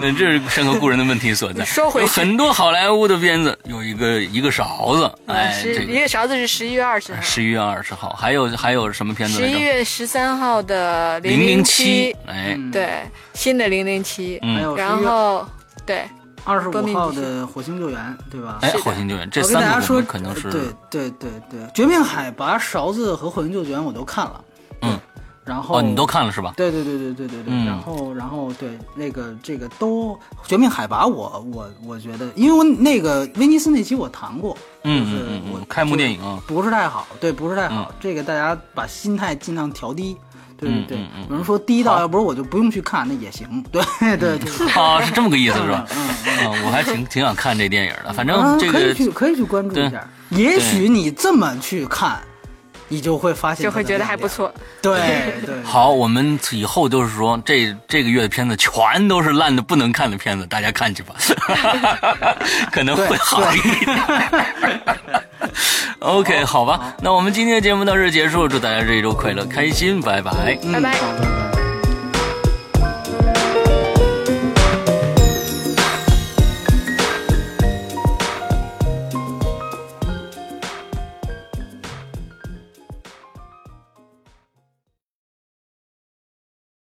那这是山河故人的问题所在。说回有很多好莱坞的片子有一个一个勺子，哎，嗯这个、一个勺子是十一月二十号，十一月二十号，还有还有什么片子？十一月十三号的零零七，哎，对，新的零零七，然后对。二十五号的火星救援，对吧？哎，火星救援这三个我们可能是对对对对，绝命海拔、勺子和火星救援我都看了，嗯。然后、哦、你都看了是吧？对对对对对对对、嗯。然后然后对那个这个都绝命海拔我，我我我觉得，因为我那个威尼斯那期我谈过，嗯、就是我、嗯嗯、开幕电影啊，不是太好，对，不是太好、嗯。这个大家把心态尽量调低，对对对。嗯嗯嗯、有人说低到要不是我就不用去看，那也行，对对对。啊、嗯哦，是这么个意思是吧？嗯，嗯嗯我还挺挺想看这电影的，反正这个、啊、可以去可以去关注一下，也许你这么去看。你就会发现就会觉得还不错，对对。好，我们以后都是说这这个月的片子全都是烂的不能看的片子，大家看去吧，可能会好一点。OK， 好吧，那我们今天的节目到这结束，祝大家这一周快乐开心，拜拜，拜拜。